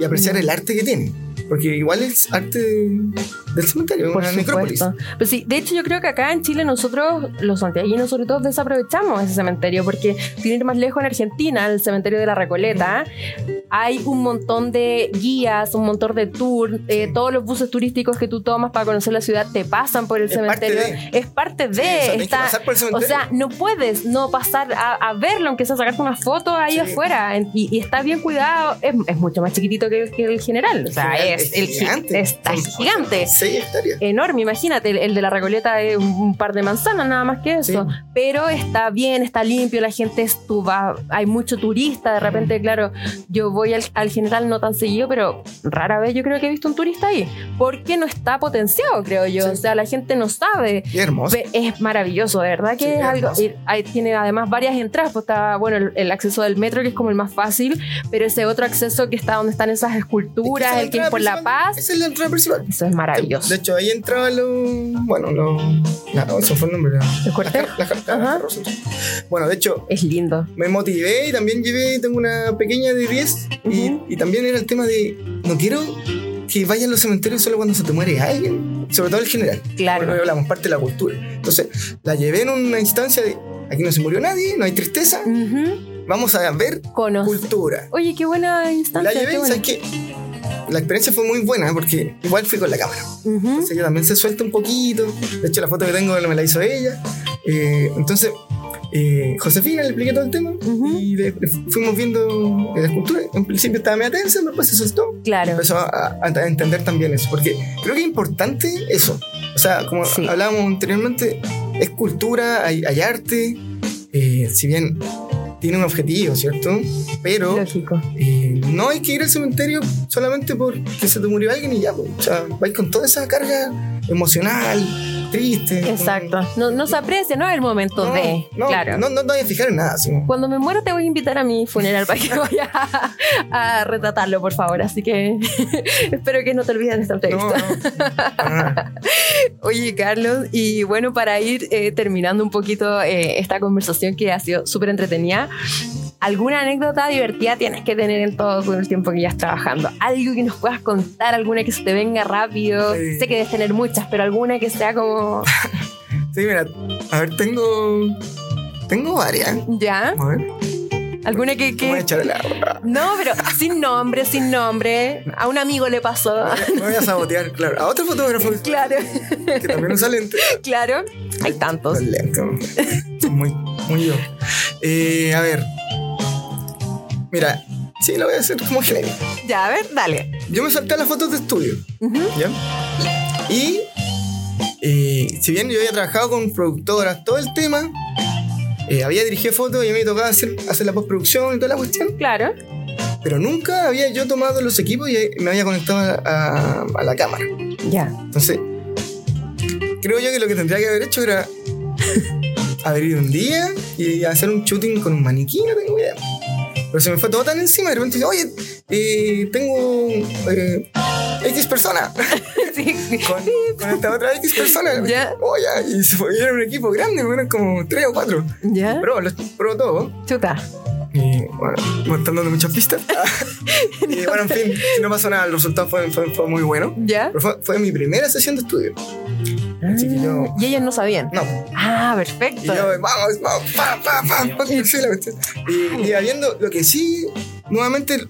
y apreciar el arte que tiene, porque igual es arte del cementerio, por una necrópolis. Pues sí, de hecho yo creo que acá en Chile nosotros, los santiaguinos sobre todo, desaprovechamos ese cementerio, porque sin ir más lejos, en Argentina, el cementerio de la Recoleta, hay un montón de guías, un montón de tours, todos los buses turísticos que tú tomas para conocer la ciudad te pasan por el cementerio. Es parte de. Sí, o sea, pasar por el cementerio. O sea, no puedes no pasar a verlo, aunque sea sacarte una foto ahí afuera, y está bien cuidado. Es mucho más chiquitito que el general. O sea, es gigante. 6 hectáreas. Enorme, imagínate, el de la Recoleta es un par de manzanas, nada más que eso. Sí. Pero está bien, está limpio, la gente estuvo, hay mucho turista, de repente, claro, yo voy al general no tan seguido, pero rara vez yo creo que he visto un turista ahí, porque no está potenciado, creo yo. Sí. O sea, la gente no sabe. Qué hermoso. Es maravilloso, de verdad que sí, es algo. Ahí tiene además varias entradas, pues está, bueno, el acceso del metro, que es como el más fácil, pero ese otro acceso que está donde están esas esculturas, es que el que es por La Paz. Esa es la entrada principal. Eso es maravilloso. De hecho, ahí entraba eso fue el nombre. ¿El cuartel? La carta. Bueno, de hecho, es lindo. Me motivé y también llevé, tengo una pequeña de 10, y también era el tema de, no quiero que vayan a los cementerios solo cuando se te muere alguien, sobre todo el general. Claro. Porque hablamos, parte de la cultura. Entonces, la llevé en una instancia de, aquí no se murió nadie, no hay tristeza, vamos a ver cultura. Oye, qué buena instancia. La llevé, ¿sabes qué? La experiencia fue muy buena, porque igual fui con la cámara. Entonces ella también se suelta un poquito. De hecho, la foto que tengo me la hizo ella. Entonces, Josefina, le expliqué todo el tema. Y fuimos viendo la escultura. En principio estaba media tensa, después se soltó. Claro. Empezó a entender también eso, porque creo que es importante eso. O sea, como hablábamos anteriormente, es cultura, hay arte. Si bien tiene un objetivo, ¿cierto? Pero no hay que ir al cementerio solamente porque se te murió alguien y ya, pues, o sea, vais con toda esa carga emocional, triste. Exacto. No se aprecia, ¿no? El momento claro. No te voy a fijar en nada. Sino, cuando me muero te voy a invitar a mi funeral para que vaya a retratarlo, por favor. Así que espero que no te olvides de esta entrevista. Oye, Carlos, y bueno, para ir terminando un poquito esta conversación que ha sido súper entretenida, ¿alguna anécdota divertida tienes que tener en todo el tiempo que ya estás trabajando? Algo que nos puedas contar, alguna que se te venga rápido. Sé que debes tener muchas, pero alguna que sea como... Sí, mira, a ver, tengo varias. ¿Ya? A ver. ¿Alguna que...? Voy a echar el agua. No, pero sin nombre. A un amigo le pasó. Me voy a sabotear, claro. A otro fotógrafo. Claro. Que también usa lentes. Claro. Hay tantos. Los lentes. Muy yo. A ver. Mira, sí, lo voy a hacer como genérico. Ya, a ver, dale. Yo me salté a las fotos de estudio. ¿Ya? Y si bien yo había trabajado con productoras, todo el tema, había dirigido fotos y me tocaba hacer la postproducción y toda la cuestión. Claro. Pero nunca había yo tomado los equipos y me había conectado a la cámara. Ya. Entonces, creo yo que lo que tendría que haber hecho era haber ido un día y hacer un shooting con un maniquí, no tengo idea. Pero se me fue todo tan encima, de repente dije, oye, tengo X persona. Sí. Con esta otra X persona. Yeah. Oh, ya. Y se fue, era un equipo grande, eran como 3 o 4. Ya. Yeah. Pero todo. Chuta. Y bueno, no están dando muchas pistas. Y bueno, en fin, no pasó nada. El resultado fue muy bueno. ¿Ya? Pero fue mi primera sesión de estudio. Así que yo... ¿Y ellas no sabían? No. Ah, perfecto. Y yo, vamos, pa. Y habiendo lo que sí, nuevamente...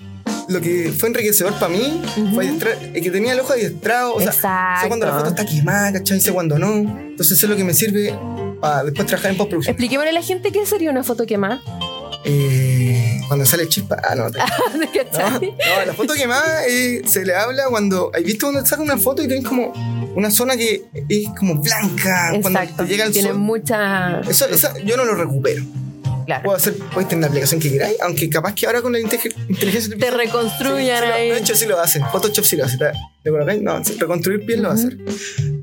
Lo que fue enriquecedor para mí fue el que tenía el ojo adiestrado. O sea, exacto. Sé cuando la foto está quemada, ¿cachai? Sé cuando no. Entonces sé lo que me sirve para después trabajar en postproducción. Explíqueme a la gente qué sería una foto quemada. Cuando sale chispa. Ah, no. La foto quemada se le habla cuando... ¿Has visto cuando sacan una foto y tenés como una zona que es como blanca? Exacto. Cuando te llega el sol. Tiene mucha... Eso yo no lo recupero. Claro. Puedes tener la aplicación que queráis, aunque capaz que ahora con la inteligencia artificial te reconstruyan ahí. De hecho, sí lo hace. Photoshop sí lo hace. ¿Te colocáis? No, reconstruir piel lo va a hacer.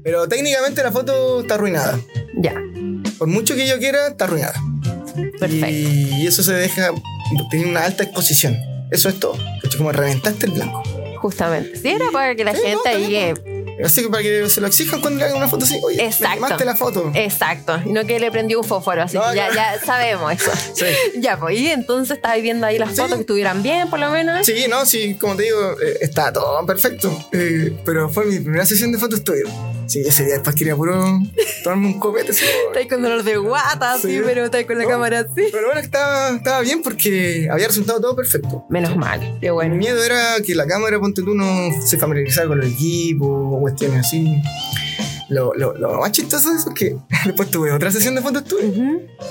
Pero técnicamente la foto está arruinada. Ya. Por mucho que yo quiera, está arruinada. Perfecto. Y eso se deja. Tiene una alta exposición. Eso es todo. Como reventaste el blanco. Justamente. Sí, era para que la gente llegue. Así que para que se lo exijan cuando le hagan una foto así. Oye, tomaste la foto. Exacto. Y no que le prendió un fósforo. Así no, que ya sabemos eso. Sí. Ya, pues. Y entonces estabas viendo ahí las fotos que estuvieran bien, por lo menos. Sí, no, sí. Como te digo, está todo perfecto. Pero fue mi primera sesión de foto estudio. Sí, ese día después quería puro tomarme un copete. Estáis con dolor de guata, sí, pero estáis con la cámara así. Pero bueno, estaba bien porque había resultado todo perfecto. Menos mal. Qué bueno. Mi miedo era que la cámara, ponte tú, no se familiarizara con el equipo, cuestiones así. Lo más chistoso de eso es que después tuve otra sesión de fotos tuyas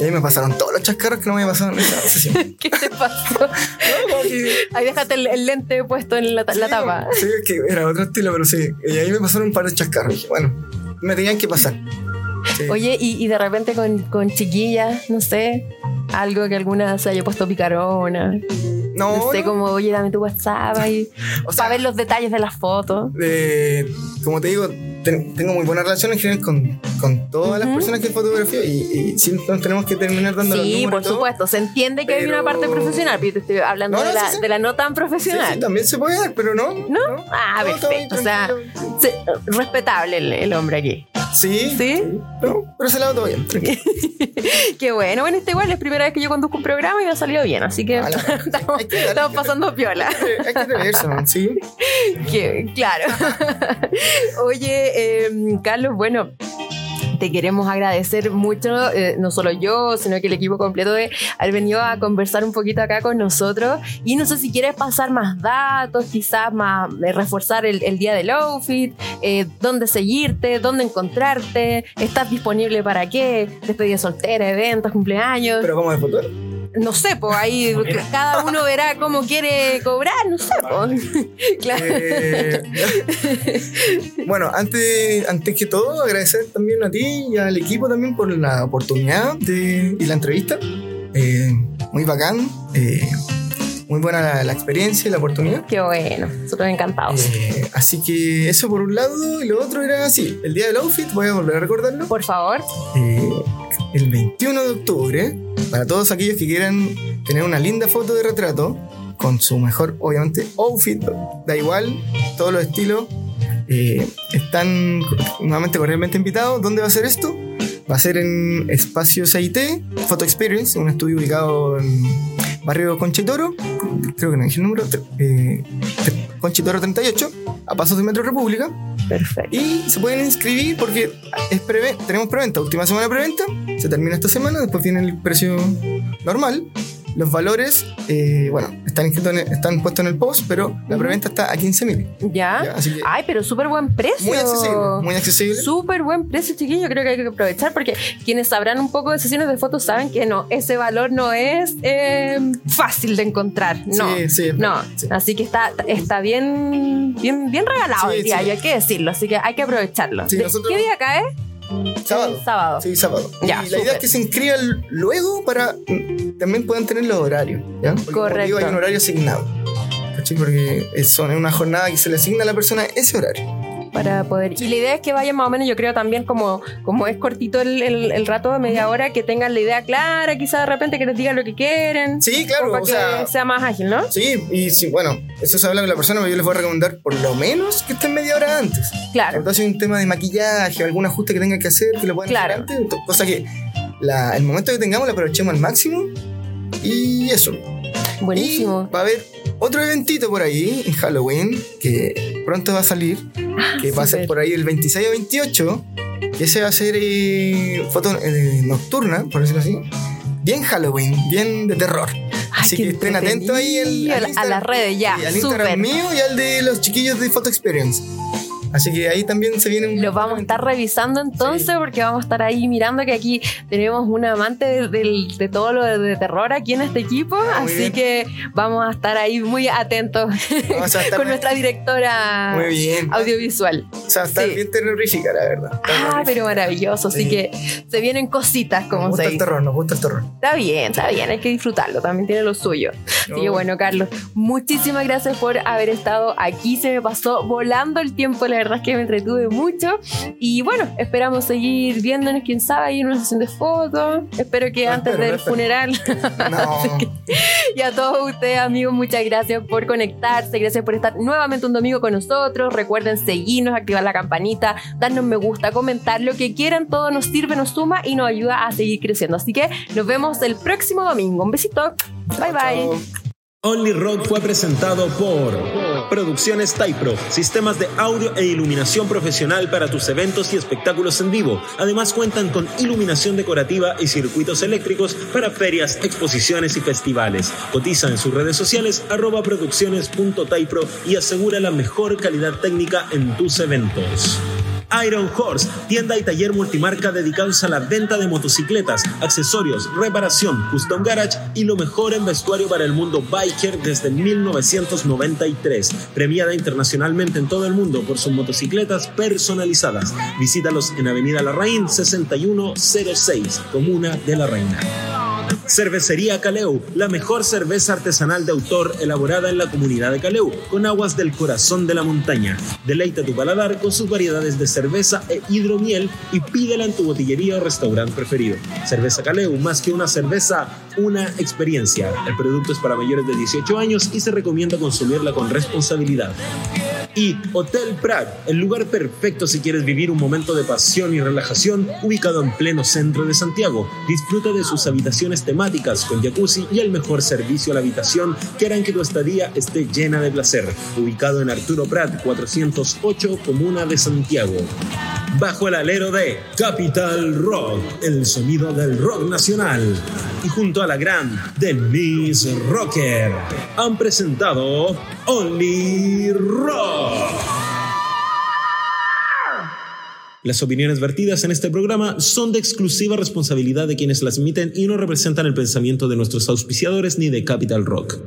y ahí me pasaron todos los chascarros que no me había pasado en esa sesión. ¿Qué te pasó? Ahí déjate el lente puesto en la tapa. Sí, es que era otro estilo, pero sí. Y ahí me pasaron un par de chascarros. Bueno, me tenían que pasar. Sí. Oye, y de repente con chiquillas, no sé, algo que alguna se haya puesto picarona. No sé, como, oye, dame tu WhatsApp ahí, o sea, para ver los detalles de las fotos. Como te digo, tengo muy buena relación en general con todas las personas que fotografío y sí nos tenemos que terminar dando los números. Sí, por supuesto, se entiende que hay una parte profesional, pero te estoy hablando de la no tan profesional. Sí, también se puede dar, pero no. ¿No? Ah, todo, perfecto. O sea, respetable el hombre aquí. Sí. No, pero se la va todo bien. Qué bueno. Bueno, igual es la primera vez que yo conduzco un programa y me ha salido bien, así que estamos pasando piola. Hay que reírse, ¿sí? Claro. Oye, Carlos, bueno, te queremos agradecer mucho, no solo yo, sino que el equipo completo de haber venido a conversar un poquito acá con nosotros. Y no sé si quieres pasar más datos, quizás más reforzar el día del outfit, dónde seguirte, dónde encontrarte, estás disponible para qué, despedida soltera, eventos, cumpleaños. ¿Pero cómo de futuro? No sé, pues ahí cada uno verá cómo quiere cobrar, no sé, pues. Claro. Bueno, antes que todo, agradecer también a ti y al equipo también por la oportunidad y la entrevista. Muy bacán. Muy buena la experiencia y la oportunidad. Qué bueno, nosotros encantados. Así que eso por un lado, y lo otro era así: el día del outfit, voy a volver a recordarlo. Por favor. El 21 de octubre, para todos aquellos que quieran tener una linda foto de retrato, con su mejor, obviamente, outfit, da igual, todos los estilos, están nuevamente cordialmente invitados. ¿Dónde va a ser esto? Va a ser en Espacio CIT, Photo Experience, un estudio ubicado en barrio Concha y Toro, creo que no dije el número, Concha y Toro 38, a pasos de Metro República. Perfecto. Y se pueden inscribir porque tenemos preventa, última semana de preventa, se termina esta semana, después viene el precio normal. Los valores, bueno, están puestos en el post, pero la preventa está a 15.000. ¿Ya? Ay, pero súper buen precio. Muy accesible, muy accesible. Súper buen precio, chiquillo. Creo que hay que aprovechar porque quienes sabrán un poco de sesiones de fotos saben que no, ese valor no es fácil de encontrar. No, sí. Así que está bien regalado el día, hay que decirlo. Así que hay que aprovecharlo. Sí, ¿qué día cae? Sábado. Sí, sábado. Ya, y la idea es que se inscriban luego para también puedan tener los horarios, ¿ya? Porque correcto. Hay un horario asignado, ¿cachai? Porque es una jornada que se le asigna a la persona ese horario. Para poder. Sí. Y la idea es que vayan más o menos, yo creo también, como es cortito el rato de media hora, que tengan la idea clara, quizás de repente que les digan lo que quieren. Sí, claro. Para que sea más ágil, ¿no? Sí, y sí, bueno, eso se habla con la persona, pero yo les voy a recomendar por lo menos que estén media hora antes. Claro. Entonces, un tema de maquillaje, algún ajuste que tengan que hacer, que lo puedan hacer antes, cosa que el momento que tengamos lo aprovechemos al máximo y eso. Buenísimo. Y va a haber otro eventito por ahí en Halloween que pronto va a salir, que va a ser por ahí el 26 o 28, que se va a hacer foto nocturna, por decirlo así, bien Halloween, bien de terror. Ay, así que estén atentos ahí a las redes ya. Al Instagram mío y al de los chiquillos de Photo Experience. Así que ahí también se viene un... Lo vamos a estar revisando entonces, sí, porque vamos a estar ahí mirando, que aquí tenemos un amante de todo lo de terror aquí en este equipo, así bien, que vamos a estar ahí muy atentos con nuestra directora audiovisual. O sea, está bien terrorífica, la verdad. Pero maravilloso, así que se vienen cositas, como nos gusta el terror, nos gusta el terror. Está bien, hay que disfrutarlo, también tiene lo suyo. Así que bueno, Carlos, muchísimas gracias por haber estado aquí, se me pasó volando el tiempo, la verdad es que me entretuve mucho y bueno, esperamos seguir viéndonos, quién sabe, ahí en una sesión de fotos, espero que antes del funeral. Y a todos ustedes, amigos, muchas gracias por conectarse, gracias por estar nuevamente un domingo con nosotros. Recuerden seguirnos, activar la campanita, darnos me gusta, comentar lo que quieran, todo nos sirve, nos suma y nos ayuda a seguir creciendo, así que nos vemos el próximo domingo, un besito, bye bye. Only Rock fue presentado por Producciones Type Pro, sistemas de audio e iluminación profesional para tus eventos y espectáculos en vivo. Además cuentan con iluminación decorativa y circuitos eléctricos para ferias, exposiciones y festivales. Cotiza en sus redes sociales @producciones.typro y asegura la mejor calidad técnica en tus eventos. Iron Horse, tienda y taller multimarca dedicados a la venta de motocicletas, accesorios, reparación, custom garage y lo mejor en vestuario para el mundo biker desde 1993. Premiada internacionalmente en todo el mundo por sus motocicletas personalizadas. Visítalos en Avenida Larraín 6106, Comuna de La Reina. Cervecería Caleu, la mejor cerveza artesanal de autor elaborada en la comunidad de Caleu, con aguas del corazón de la montaña. Deleita tu paladar con sus variedades de cerveza e hidromiel y pídela en tu botillería o restaurante preferido. Cerveza Caleu, más que una cerveza, una experiencia. El producto es para mayores de 18 años y se recomienda consumirla con responsabilidad. Y Hotel Prat, el lugar perfecto si quieres vivir un momento de pasión y relajación, ubicado en pleno centro de Santiago. Disfruta de sus habitaciones temáticas con jacuzzi y el mejor servicio a la habitación que harán que tu estadía esté llena de placer. Ubicado en Arturo Prat, 408, Comuna de Santiago. Bajo el alero de Capital Rock, el sonido del rock nacional. Y junto a la gran Denise Rocker, han presentado Only Rock. Las opiniones vertidas en este programa son de exclusiva responsabilidad de quienes las emiten y no representan el pensamiento de nuestros auspiciadores ni de Capital Rock.